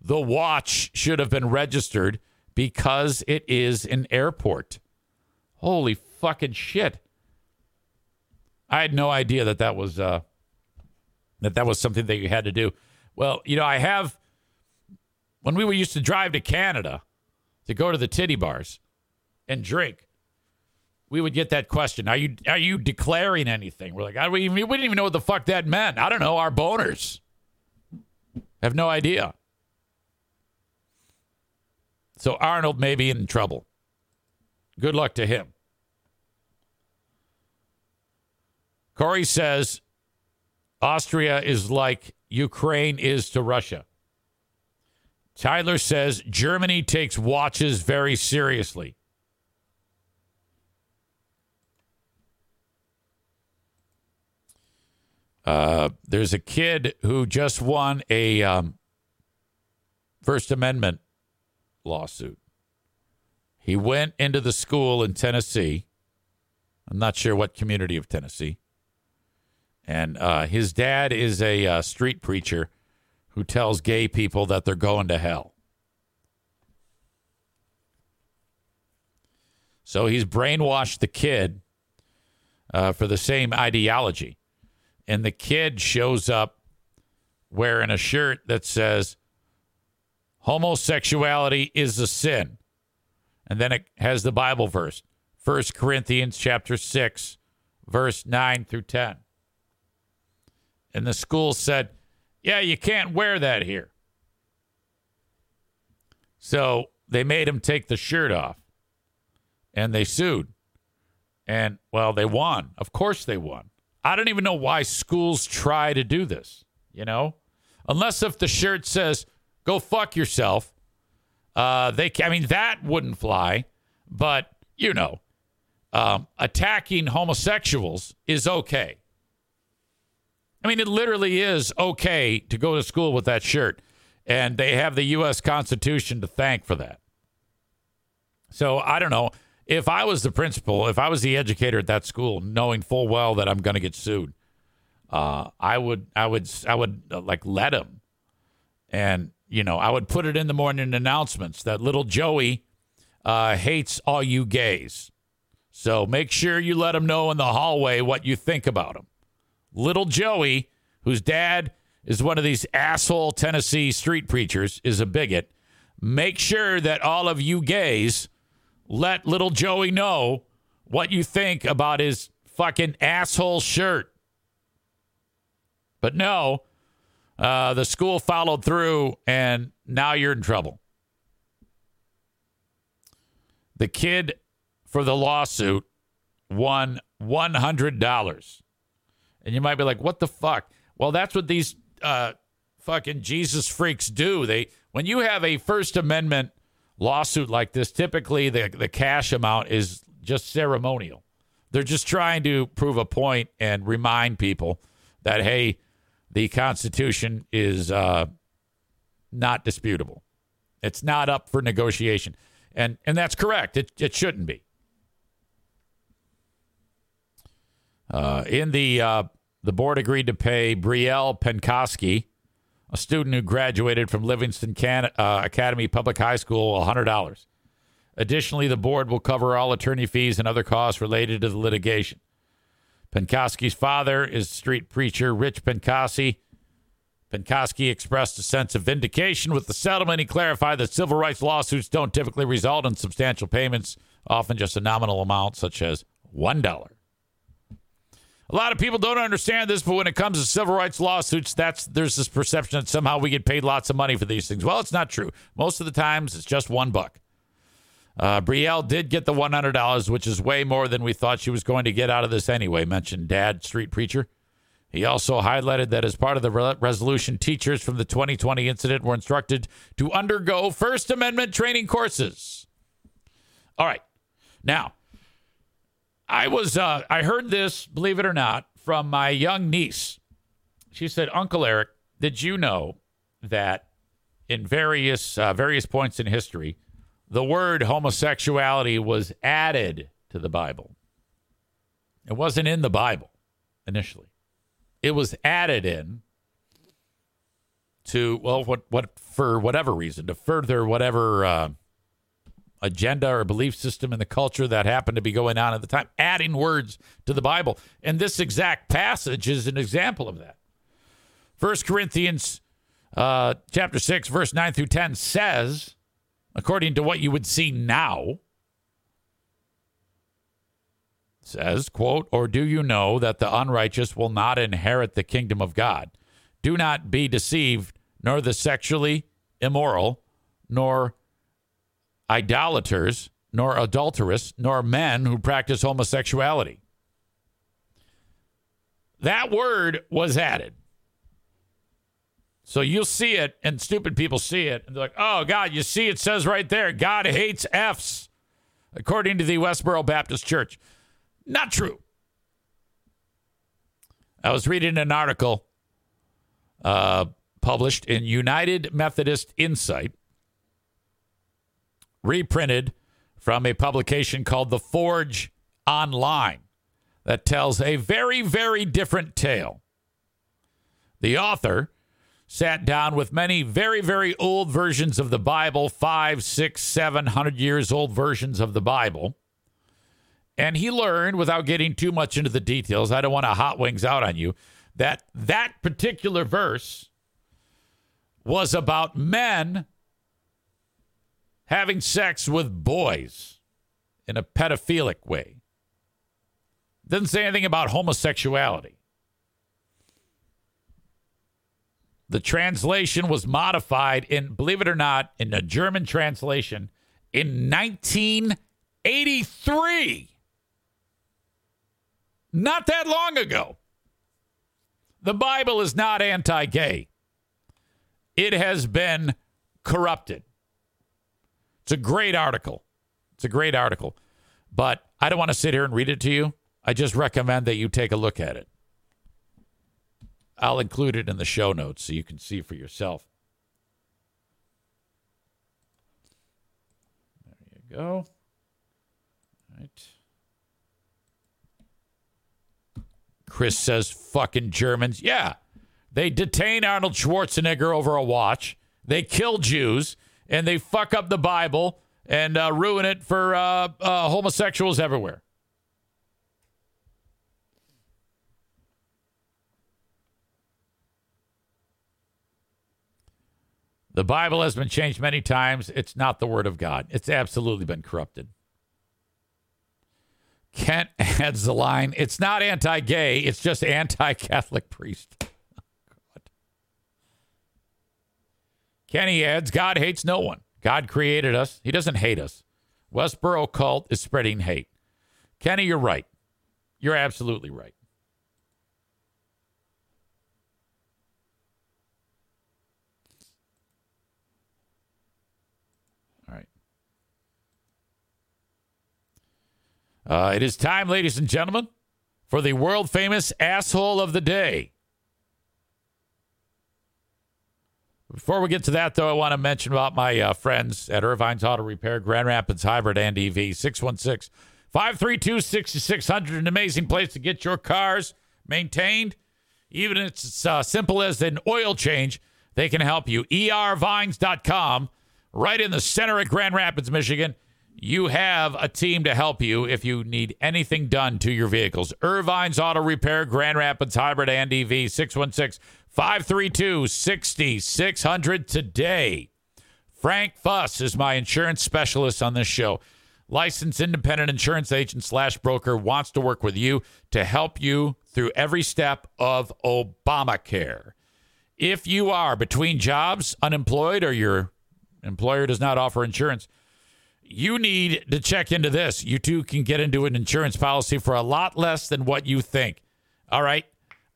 The watch should have been registered because it is an airport." Holy fucking shit. I had no idea that that was, uh, that that was something that you had to do. Well, you know, I have, when we were used to drive to Canada to go to the titty bars and drink, we would get that question. Are you are you declaring anything? We're like, I, we, we didn't even know what the fuck that meant. I don't know. Our boners have no idea. So Arnold may be in trouble. Good luck to him. Corey says Austria is like Ukraine is to Russia. Tyler says Germany takes watches very seriously. Uh, there's a kid who just won a um, First Amendment lawsuit. He went into the school in Tennessee. I'm not sure what community of Tennessee. And uh, his dad is a uh, street preacher who tells gay people that they're going to hell. So he's brainwashed the kid uh, for the same ideology. And the kid shows up wearing a shirt that says homosexuality is a sin. And then it has the Bible verse, First Corinthians chapter six, verse nine through ten. And the school said, yeah, you can't wear that here. So they made him take the shirt off, and they sued. And, well, they won. Of course they won. I don't even know why schools try to do this, you know? Unless if the shirt says, go fuck yourself. Uh, they, I mean, that wouldn't fly. But, you know, um, attacking homosexuals is okay. I mean, it literally is okay to go to school with that shirt. And they have the U S Constitution to thank for that. So, I don't know. If I was the principal, if I was the educator at that school, knowing full well that I'm going to get sued, uh, I would, I would, I would uh, like let him, and you know, I would put it in the morning announcements that little Joey uh, hates all you gays. So make sure you let him know in the hallway what you think about him. Little Joey, whose dad is one of these asshole Tennessee street preachers, is a bigot. Make sure that all of you gays let little Joey know what you think about his fucking asshole shirt. But no, uh, the school followed through, and now you're in trouble. The kid for the lawsuit won one hundred dollars. And you might be like, what the fuck? Well, that's what these uh, fucking Jesus freaks do. They, when you have a First Amendment lawsuit like this, typically the, the cash amount is just ceremonial. They're just trying to prove a point and remind people that, hey, the Constitution is uh, not disputable. It's not up for negotiation. And and that's correct. It it shouldn't be. Uh, in the, uh, the board agreed to pay Brielle Penkoski, a student who graduated from Livingston Can- uh, Academy Public High School, one hundred dollars. Additionally, the board will cover all attorney fees and other costs related to the litigation. Penkoski's father is street preacher Rich Penkoski. Penkoski expressed a sense of vindication with the settlement. He clarified that civil rights lawsuits don't typically result in substantial payments, often just a nominal amount, such as one dollar. A lot of people don't understand this, but when it comes to civil rights lawsuits, that's there's this perception that somehow we get paid lots of money for these things. Well, it's not true. Most of the times, it's just one buck. Uh, Brielle did get the one hundred dollars, which is way more than we thought she was going to get out of this anyway, mentioned Dad, street preacher. He also highlighted that as part of the re- resolution, teachers from the twenty twenty incident were instructed to undergo First Amendment training courses. All right. Now, I was, uh, I heard this, believe it or not, from my young niece. She said, Uncle Eric, did you know that in various, uh, various points in history, the word homosexuality was added to the Bible? It wasn't in the Bible initially. It was added in to, well, what, what, for whatever reason, to further whatever, uh, agenda or belief system in the culture that happened to be going on at the time, adding words to the Bible. And this exact passage is an example of that. First Corinthians uh, chapter six, verse nine through ten says, according to what you would see now, says, quote, or do you know that the unrighteous will not inherit the kingdom of God? Do not be deceived, nor the sexually immoral, nor idolaters, nor adulterous, nor men who practice homosexuality. That word was added. So you'll see it, and stupid people see it, and they're like, oh, God, you see it says right there, God hates Fs, according to the Westboro Baptist Church. Not true. I was reading an article uh, published in United Methodist Insight, reprinted from a publication called The Forge Online that tells a very, very different tale. The author sat down with many very, very old versions of the Bible, five, six, seven hundred years old versions of the Bible. And he learned, without getting too much into the details, I don't want to hot wings out on you, that that particular verse was about men having sex with boys in a pedophilic way. Didn't say anything about homosexuality. The translation was modified in, believe it or not, in a German translation in nineteen eighty-three. Not that long ago. The Bible is not anti-gay. It has been corrupted. It's a great article. It's a great article. But I don't want to sit here and read it to you. I just recommend that you take a look at it. I'll include it in the show notes so you can see for yourself. There you go. All right. Chris says, fucking Germans. Yeah. They detain Arnold Schwarzenegger over a watch. They kill Jews. And they fuck up the Bible and uh, ruin it for uh, uh, homosexuals everywhere. The Bible has been changed many times. It's not the word of God. It's absolutely been corrupted. Kent adds the line, it's not anti-gay. It's just anti-Catholic priest. Kenny adds, God hates no one. God created us. He doesn't hate us. Westboro cult is spreading hate. Kenny, you're right. You're absolutely right. All right. Uh, it is time, ladies and gentlemen, for the world famous asshole of the day. Before we get to that, though, I want to mention about my uh, friends at Irvine's Auto Repair, Grand Rapids Hybrid and E V, six one six, five three two, six six zero zero. An amazing place to get your cars maintained. Even if it's uh, simple as an oil change, they can help you. E R vines dot com, right in the center of Grand Rapids, Michigan. You have a team to help you if you need anything done to your vehicles. Irvine's Auto Repair, Grand Rapids Hybrid and E V, six one six, five three two, six six zero zero today. Frank Fuss is my insurance specialist on this show. Licensed independent insurance agent slash broker, wants to work with you to help you through every step of Obamacare. If you are between jobs, unemployed, or your employer does not offer insurance, you need to check into this. You too can get into an insurance policy for a lot less than what you think. All right.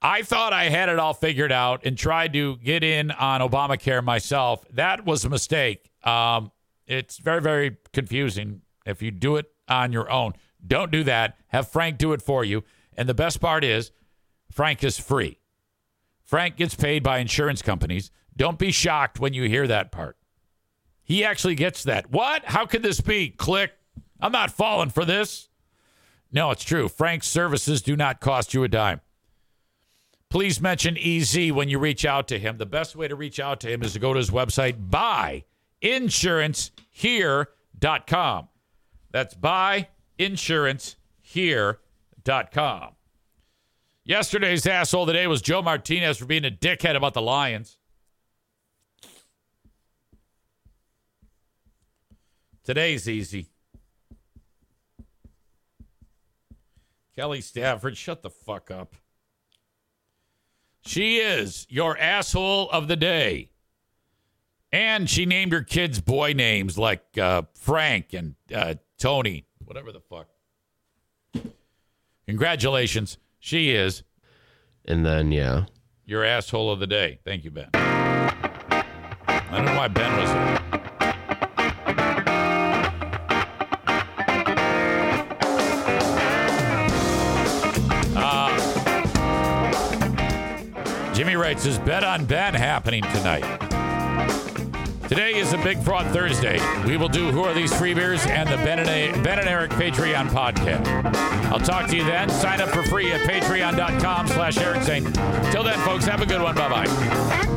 I thought I had it all figured out and tried to get in on Obamacare myself. That was a mistake. Um, it's very, very confusing if you do it on your own. Don't do that. Have Frank do it for you. And the best part is Frank is free. Frank gets paid by insurance companies. Don't be shocked when you hear that part. He actually gets that. What? How could this be? Click. I'm not falling for this. No, it's true. Frank's services do not cost you a dime. Please mention E Z when you reach out to him. The best way to reach out to him is to go to his website, buy insurance here dot com. That's buy insurance here dot com. Yesterday's asshole of the day was Joe Martinez for being a dickhead about the Lions. Today's easy. Kelly Stafford, shut the fuck up. She is your asshole of the day. And she named her kids boy names like uh, Frank and uh, Tony, whatever the fuck. Congratulations. She is. And then, yeah. Your asshole of the day. Thank you, Ben. I don't know why Ben was here. Jimmy writes, is Bet on Ben happening tonight? Today is a Big Fraud Thursday. We will do Who Are These Free Beers and the Ben and, a- Ben and Eric Patreon podcast. I'll talk to you then. Sign up for free at patreon dot com slash Eric Saint. Till then, folks, have a good one. Bye-bye.